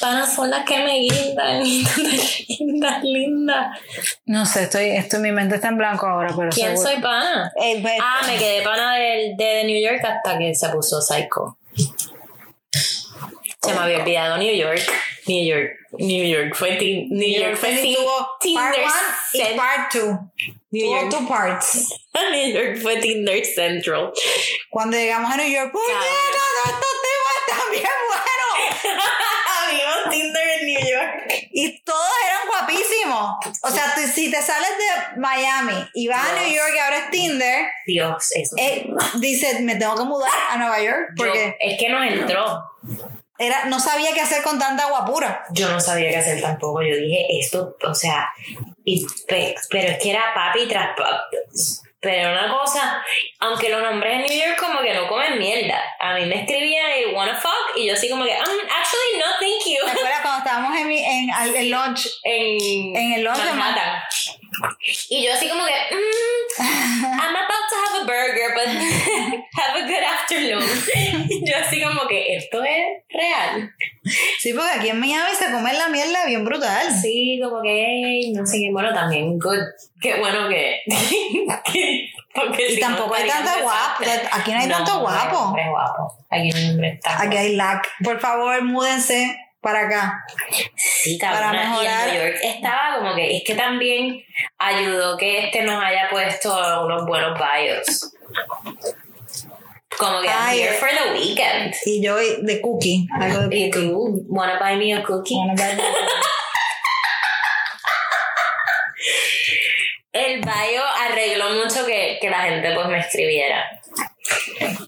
Panas son las que me guindan. Linda, linda. No sé, mi mente está en blanco ahora, pero ¿quién seguro soy pana? Me quedé pana de New York hasta que se puso psycho. Se me había olvidado New York fue Tinder y Part 2. Tuvo two parts. New York fue Tinder Central. Cuando llegamos a New York, ¡puñeta! ¡Estos temas están bien buenos! Habíamos Tinder en New York. Y todos eran guapísimos. O sea, si te sales de Miami y vas a New York y abres Tinder, Dios, eso. Dices, me tengo que mudar a Nueva York. Porque es que nos entró. No sabía qué hacer con tanta guapura. Yo no sabía qué hacer tampoco. Yo dije, esto, o sea, pero es que era papi tras papi. Pero una cosa, aunque los nombres en New York como que no comen mierda. A mí me escribían el wanna fuck y yo así como que, actually no, thank you. ¿Te acuerdas cuando estábamos en lunch? En el lunch Manhattan. Y yo así como que, I'm about to have a burger, but have a good afternoon. Y yo así como que, esto es real. Sí, porque aquí en Miami se come la mierda bien brutal. Sí, como que, no sé qué, bueno, también good. Qué bueno que... Porque y si tampoco hay tanto guapo. Aquí no hay tanto guapo. No hay guapo. Aquí no hay hombre tan guapo. Aquí hay lack. Por favor, múdense para acá. Sí, cabrón. Para mejorar. New York estaba como que... Es que también ayudó que nos haya puesto unos buenos bios. Como que I'm here for the weekend. Y yo de cookie. Algo de cookie. You wanna buy me a cookie? El bio arregló mucho que la gente pues me escribiera.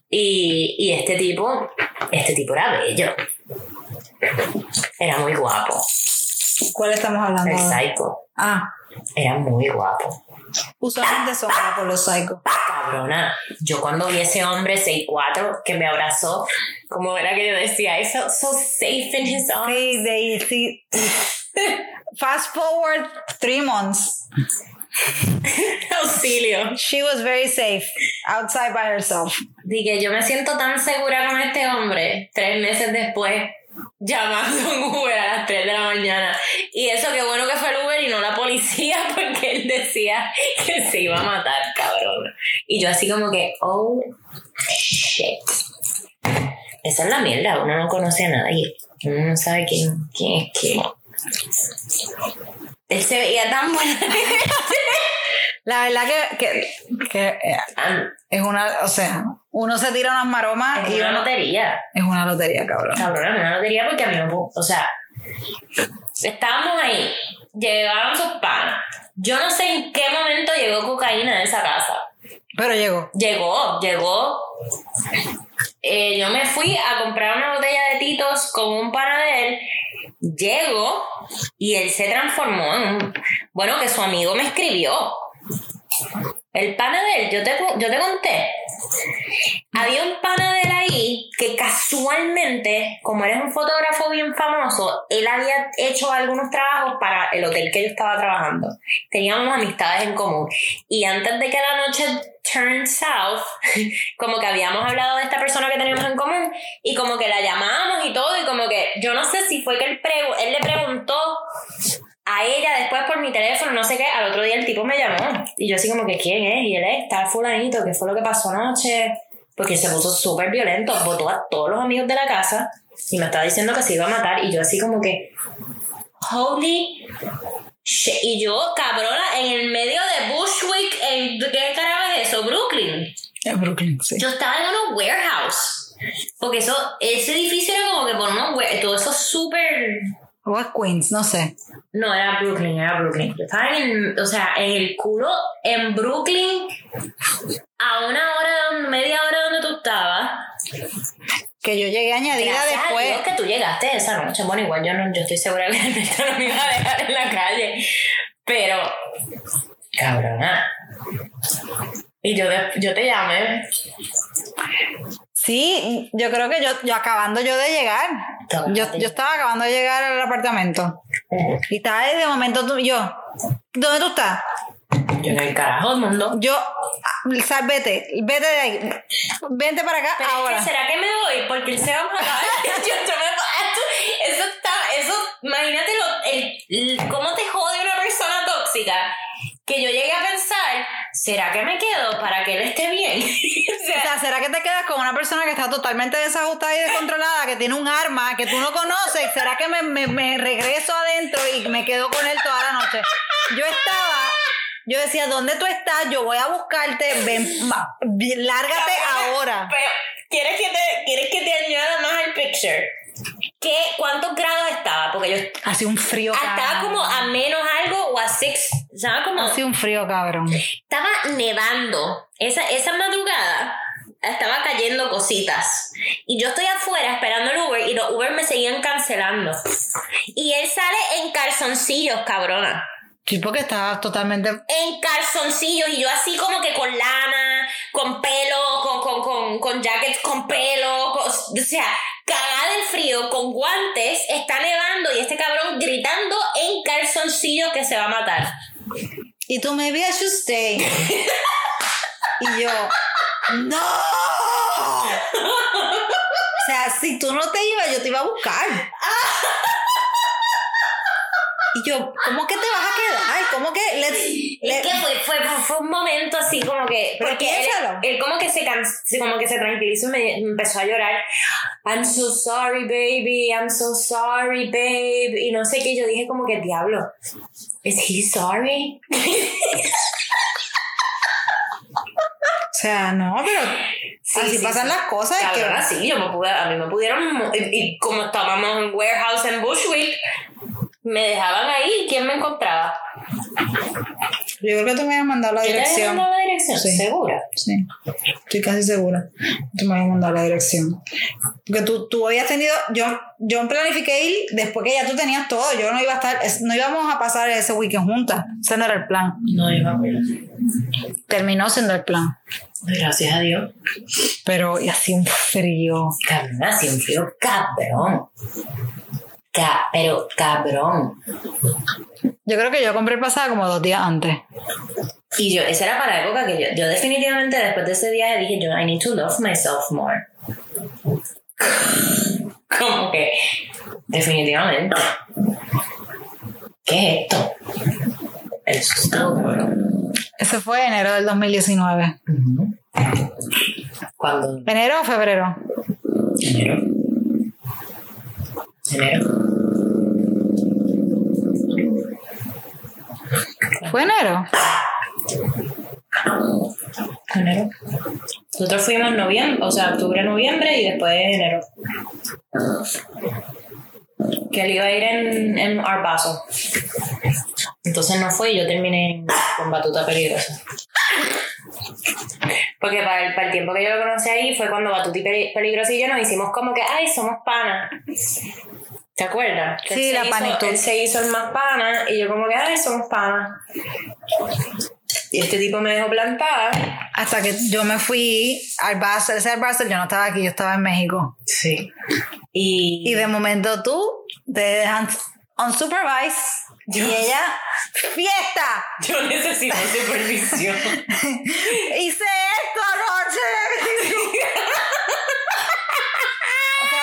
Y este tipo era bello. Era muy guapo. ¿Cuál estamos hablando? El psycho. Ah. Era muy guapo. Usualmente son guapos los psychos. Cabrona. Yo cuando vi ese hombre 6'4 que me abrazó, como era que yo decía, I felt so safe in his arms. Sí. Fast forward 3 months. Auxilio. She was very safe outside by herself. Dije, yo me siento tan segura con este hombre. 3 meses después, llamando a un Uber a las 3 de la mañana. Y eso, qué bueno que fue el Uber y no la policía, porque él decía que se iba a matar, cabrón. Y yo así como que, oh shit. Esa es la mierda, uno no conoce a nadie. Uno no sabe quién es quién. Él se veía tan bueno. La verdad que es una, o sea, uno se tira unas maromas. Es una lotería. Es una lotería, cabrón. Cabrón, es una lotería porque a mí me gusta. O sea, estábamos ahí, llegaron sus panas. Yo no sé en qué momento llegó cocaína de esa casa. Pero llegó. Yo me fui a comprar una botella de Titos con un pana de él. Llego y él se transformó en... Bueno, que su amigo me escribió. El pana de él, yo te conté. Había un pana de él ahí que casualmente, como él es un fotógrafo bien famoso, él había hecho algunos trabajos para el hotel que yo estaba trabajando. Teníamos amistades en común. Y antes de que la noche turn south, como que habíamos hablado de esta persona que teníamos en común y como que la llamamos y todo, y como que yo no sé si fue que él le preguntó a ella después por mi teléfono, no sé qué. Al otro día el tipo me llamó y yo así como que, ¿quién es? Y él está fulanito, ¿qué fue lo que pasó anoche? Porque se puso súper violento, botó a todos los amigos de la casa y me estaba diciendo que se iba a matar. Y yo así como que, holy shit. Y yo, cabrona, en el medio de Bushwick, ¿qué carajo es eso? Brooklyn. En Brooklyn, sí. Yo estaba en unos warehouse, porque ese edificio era como que por unos warehouse, todo eso súper... O es Queens, no sé. No, era Brooklyn. Yo estaba en el culo, en Brooklyn, a media hora donde tú estabas. Que yo llegué añadida gracias después. Gracias que tú llegaste esa noche. Bueno, igual yo estoy segura que el no me iba a dejar en la calle. Pero cabrona. Y yo te llamé. Sí, yo creo que yo acabando yo de llegar. Yo estaba acabando de llegar al apartamento. Uh-huh. Y estaba de momento yo. ¿Dónde tú estás? Yo en el carajo, mundo. Yo, vete de ahí. Vente para acá. Pero ahora. Es que, ¿será que me voy? Porque él se va a acabar. Eso, imagínate cómo te jode una persona tóxica. Que yo llegué a pensar, ¿será que me quedo para que él esté bien? O sea, ¿será que te quedas con una persona que está totalmente desajustada y descontrolada, que tiene un arma, que tú no conoces? ¿Será que me regreso adentro y me quedo con él toda la noche? Yo decía, ¿dónde tú estás? Yo voy a buscarte, ven, lárgate ahora. Pero, ¿quieres que te añada más al picture? ¿Cuántos grados estaba? Porque yo... Hacía un frío, estaba cabrón. Estaba como a menos algo o a 6. ¿Sabes cómo? Hacía un frío, cabrón. Estaba nevando. Esa madrugada estaba cayendo cositas. Y yo estoy afuera esperando el Uber y los Uber me seguían cancelando. Y él sale en calzoncillos, cabrona. Sí, porque estaba totalmente... En calzoncillos y yo así como que con lana, con pelo, con jackets con pelo, o sea... Cagada del frío, con guantes, está nevando y este cabrón gritando en calzoncillo que se va a matar. Y tú, maybe I should stay. Y yo, ¡no! O sea, si tú no te ibas, yo te iba a buscar. Y yo, ¿cómo que te vas a quedar? ¿Cómo que? Es que fue un momento así como que... Porque él como que se tranquilizó y me empezó a llorar. I'm so sorry, baby. I'm so sorry, babe. Y no sé qué. Yo dije como que, diablo, ¿is he sorry? O sea, no, pero sí, así sí, pasan sí. Las cosas. Cabrón, sí, a mí me pudieron... Y como estábamos en warehouse en Bushwick... Me dejaban ahí, ¿quién me encontraba? Yo creo que tú me habías mandado la dirección. ¿Te habías mandado la dirección? Sí. ¿Segura? Sí, estoy casi segura. Tú me habías mandado la dirección. Porque tú habías tenido... Yo planifiqué ir después que ya tú tenías todo. Yo no iba a estar... No íbamos a pasar ese weekend juntas. Ese no era el plan. No íbamos. Terminó siendo el plan. Gracias a Dios. Pero hacía un frío. Cabrón, hacía un frío cabrón. Pero cabrón, yo creo que yo compré el pasaje como 2 días antes y yo, esa era para la época que yo definitivamente después de ese viaje dije yo, I need to love myself more. Como que definitivamente, ¿qué es esto? Eso está cabrón. Eso fue enero del 2019. Uh-huh. ¿Cuándo? ¿Enero o febrero? Enero. ¿Enero? ¿Fue enero? ¿Enero? Nosotros fuimos en noviembre, o sea, octubre, noviembre y después de enero. Que él iba a ir en Arpazo. Entonces no fue y yo terminé con Batuta Peligrosa. Porque para el tiempo que yo lo conocí ahí fue cuando Batuta Peligrosa y yo nos hicimos como que, ay, somos panas. ¿Te acuerdas? Que sí, la panitud. Él se hizo el más pana y yo como que, ay, somos panas. Y este tipo me dejó plantada. Hasta que yo me fui al Barcelona, yo no estaba aquí, yo estaba en México. Sí. Y de momento tú te dejan unsupervised. Yo, y ella, ¡fiesta! Yo necesito supervisión. ¡Hice esto anoche!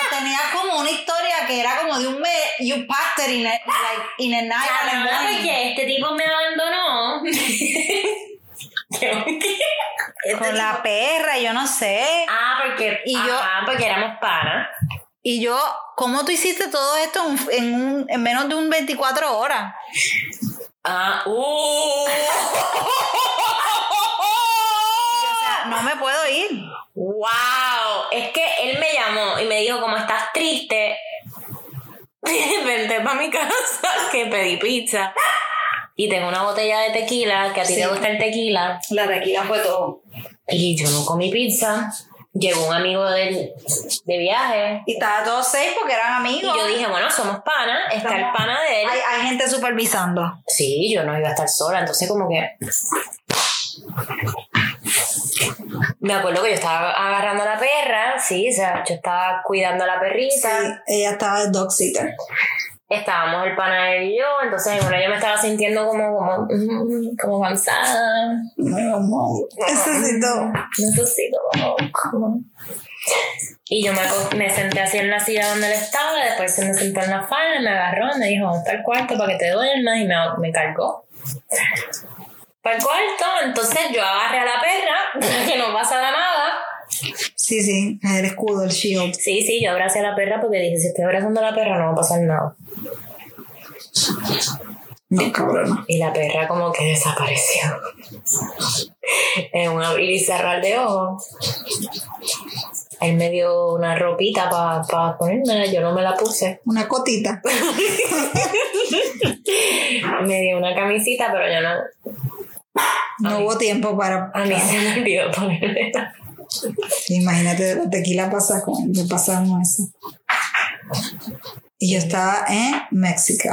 Tenía como una historia que era como de un mes. You passed it in a night. La verdad es que este tipo me abandonó. Con la perra, yo no sé. Porque éramos panas. Y yo, ¿cómo tú hiciste todo esto en menos de un 24 horas? O sea, no me puedo ir. ¡Wow! Es que él me llamó y me dijo, como estás triste, vente para mi casa, que pedí pizza. Y tengo una botella de tequila, que a ti te gusta el tequila. La tequila fue todo. Y yo no comí pizza. llegó un amigo de viaje. Y estaba todos seis porque eran amigos. Y yo dije, bueno, somos panas, está el pana de él. Hay gente supervisando. Sí, yo no iba a estar sola, entonces como que... Me acuerdo que yo estaba agarrando a la perra, sí, o sea, yo estaba cuidando a la perrita. Sí, ella estaba de dog sitter. Estábamos el pana él y yo, entonces bueno, yo me estaba sintiendo como cansada. Necesito. Y yo me senté así en la silla donde él estaba, después se me sentó en la falda, me agarró, me dijo, vamos al cuarto para que te duermas, y me cargó. Para el cuarto, entonces yo agarré a la perra, que no pasa nada. Sí, sí, el escudo, el shield. Sí, sí, yo abracé a la perra porque dije, si estoy abrazando a la perra no va a pasar nada. No, cabrón. Y la perra como que desapareció. En un abrir y cerrar de ojos. Él me dio una ropita para ponérmela, yo no me la puse. Una cotita. Me dio una camisita, pero yo no hubo tiempo para... A mí se me olvidó ponerla. Imagínate, la tequila pasa cuando pasamos eso. Y yo estaba en México.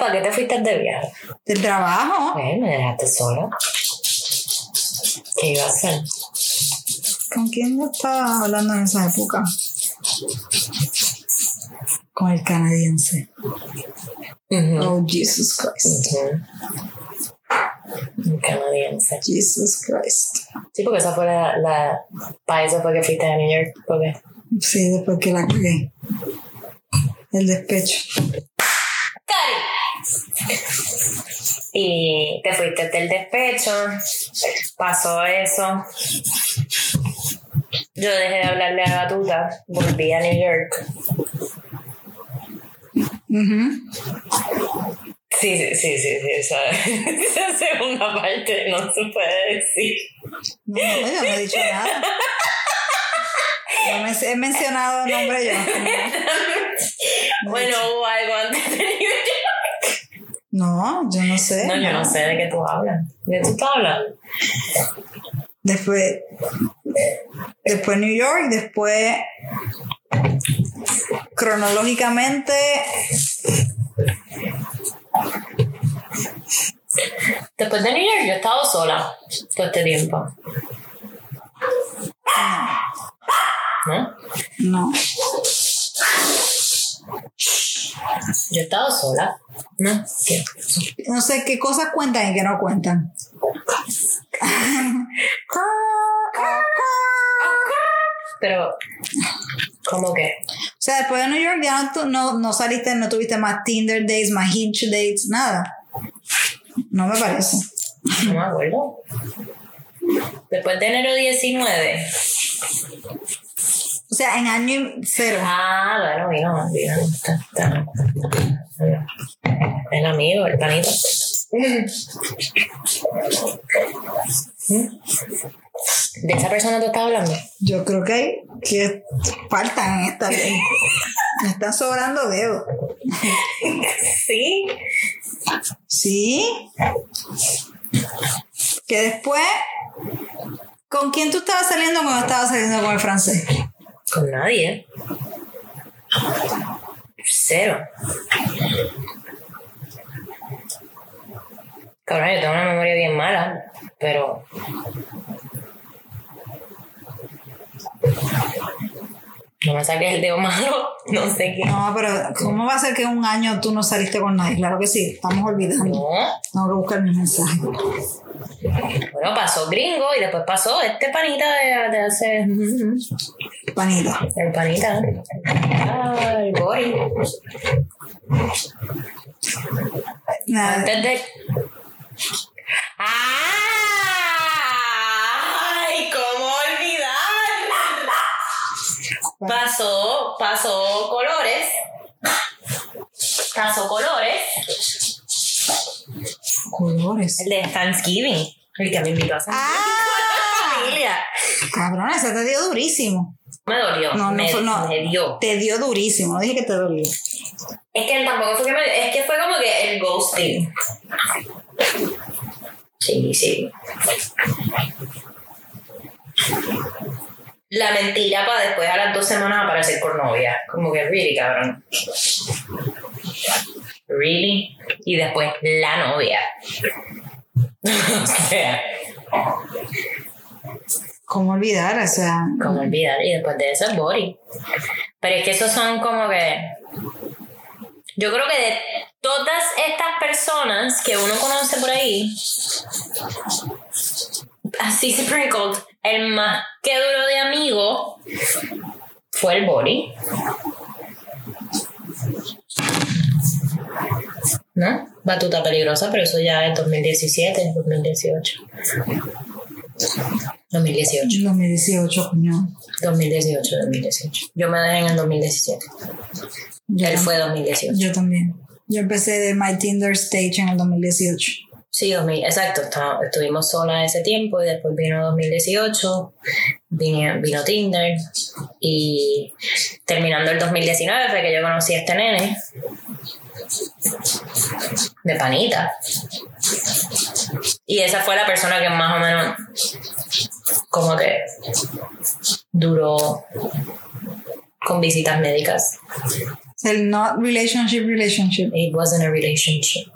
¿Para qué te fuiste de viaje? Del trabajo. Me dejaste sola. ¿Qué iba a hacer? ¿Con quién yo estaba hablando en esa época? Con el canadiense. Uh-huh. Oh, Jesus Christ. Uh-huh. Canadiense. Jesus Christ. Sí, porque esa fue la paisa porque fuiste a New York, porque... Sí, después que la cagué. El despecho. ¡Cari! Y te fuiste del despecho. Pasó eso. Yo dejé de hablarle a Batuta. Volví a New York. Uh-huh. Sí, esa segunda parte no se puede decir. No, yo no he dicho nada. He mencionado nombre yo. No, bueno, hubo algo antes de New York. No, yo no sé. No, yo no sé de qué tú hablas. ¿De qué tú hablas? Después New York, después cronológicamente... Después de New York yo he estado sola todo este tiempo. No. Yo he estado sola. No. ¿Qué? No sé qué cosas cuentan y qué no cuentan. Pero, ¿cómo que? O sea, después de New York ya no saliste, no tuviste más Tinder dates, más Hinge dates, nada. No me parece. No me acuerdo. Después de enero 19. O sea, en año cero. Ah, bueno, mira. El amigo, el panito. ¿De esa persona tú estás hablando? Yo creo que hay que faltan esta ley. Me están sobrando dedos. Sí. Que después, ¿con quién tú estabas saliendo cuando estabas saliendo con el francés? Con nadie. Cero. Cabrón, yo tengo una memoria bien mala, pero... No me salías el dedo malo, no sé qué. No, pero ¿cómo va a ser que un año tú no saliste con nadie? Claro que sí, estamos olvidando. No. Tengo que buscar mi mensaje. Bueno, pasó gringo y después pasó este panita de hace... Panita. El panita. Ah, el boy. Nada. Antes de... ¡Ah! ¡Ay! ¿Cómo olvidar? Pasó colores. El de Thanksgiving. El que me invitó a Santurce. ¡Ah! Con la familia. Cabrón, eso te dio durísimo. Me dolió. No, me dio. Te dio durísimo. No dije que te dolió. Es que tampoco fue que me... Es que fue como que el ghosting. Sí. la mentira para después a las 2 semanas aparecer con novia. Como que, really, cabrón. Really. Y después la novia. O sea, ¿cómo olvidar? O sea, ¿cómo olvidar? Y después de eso el body. Pero es que esos son como que, yo creo que de todas estas personas que uno conoce por ahí, así se precont, el más que duro de amigo fue el body, ¿no? Batuta peligrosa, pero eso ya es 2017, 2018. 2018. 2018, coño. 2018, 2018. Yo me dejé en el 2017. Yo, él fue 2018. Yo también. Yo empecé de My Tinder Stage en el 2018. Sí, 2000, exacto. Estuvimos solas ese tiempo y después vino 2018, vino Tinder, y terminando el 2019 fue que yo conocí a este nene. De panita. Y esa fue la persona que más o menos como que duró con visitas médicas. El not relationship. It wasn't a relationship.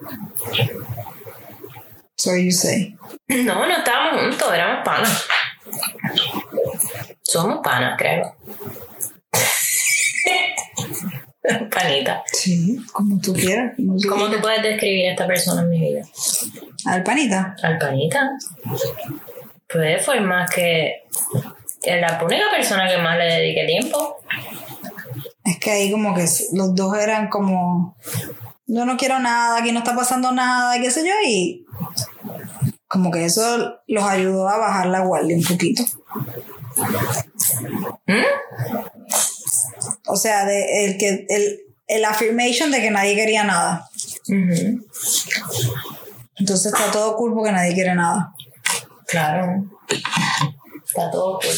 So you say. No, no estábamos juntos, éramos panas. Somos panas, creo. Panita. Sí, como tú quieras. ¿Cómo tú puedes describir a esta persona en mi vida? Al panita. Al panita. Pues fue más que la única persona que más le dediqué tiempo. Es que ahí como que los dos eran como, yo no quiero nada, aquí no está pasando nada, qué sé yo, y como que eso los ayudó a bajar la guardia un poquito. ¿Mm? O sea, de el affirmation de que nadie quería nada. Uh-huh. Entonces está todo cool porque nadie quiere nada. Claro. Está todo cool.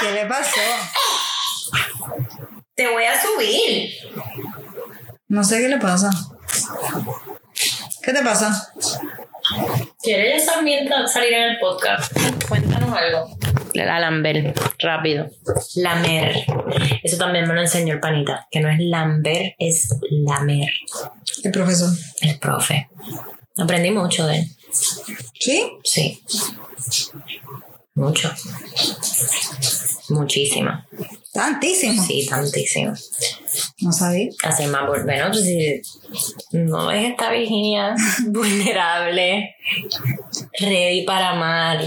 ¿Qué le pasó? Te voy a subir. No sé qué le pasa. ¿Qué te pasa? ¿Quieres también salir en el podcast? Cuéntanos algo. La lamber, rápido. Lamer. Eso también me lo enseñó el panita, que no es lamber, es lamer. El profesor. El profe. Aprendí mucho de él. ¿Sí? Sí. Mucho. Muchísimo. Tantísimo. Sí, tantísimo. No sabía. Hacer más bueno, pues si no es esta Virginia vulnerable, ready para amar.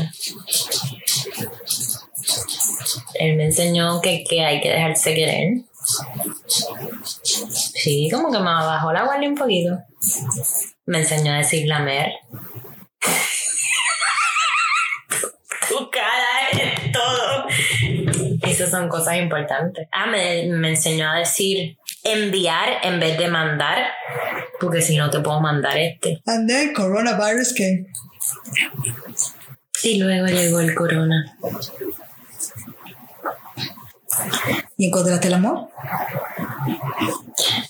Él me enseñó que hay que dejarse querer. Sí, como que me bajó la guardia un poquito. Me enseñó a decir lamer. Tu cara es todo. Esas son cosas importantes. Ah, me enseñó a decir enviar en vez de mandar, porque si no te puedo mandar este. And then coronavirus came. Y luego llegó el corona. ¿Y encontraste el amor?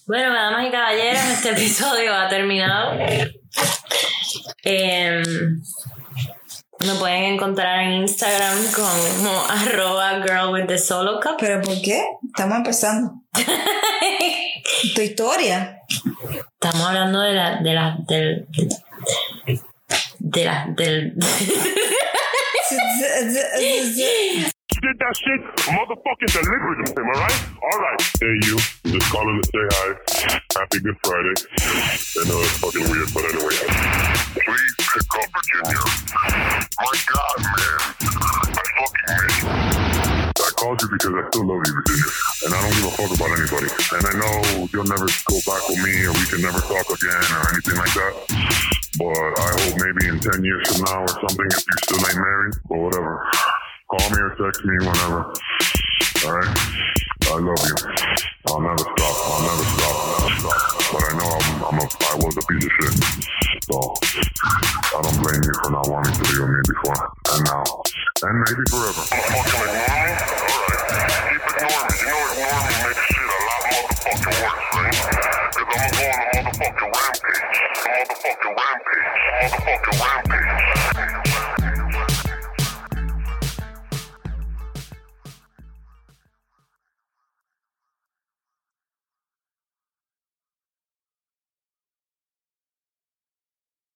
Bueno, damas y caballeros, este episodio ha terminado. Me pueden encontrar en Instagram como @girlwiththesolocup. ¿Pero por qué? Estamos empezando. Tu historia. Estamos hablando de la did that shit, motherfucking delivered him, am I right? All right. Hey, you. Just call him to say hi. Happy Good Friday. I know it's fucking weird, but anyway. Please pick up, Virginia. My God, man. I fucking miss you. I called you because I still love you, Virginia. And I don't give a fuck about anybody. And I know you'll never go back with me, or we can never talk again, or anything like that. But I hope maybe in 10 years from now or something, if you're still ain't married, or whatever. Call me or text me, whenever. Alright? I love you. I'll never stop. But I know I was a piece of shit. So, I don't blame you for not wanting to be with me before. And now. And maybe forever. I'm gonna fucking ignore me? Alright. Keep ignoring me. You know ignoring me makes shit a lot motherfucking worse, right? Cause I'm gonna go on a motherfucking rampage.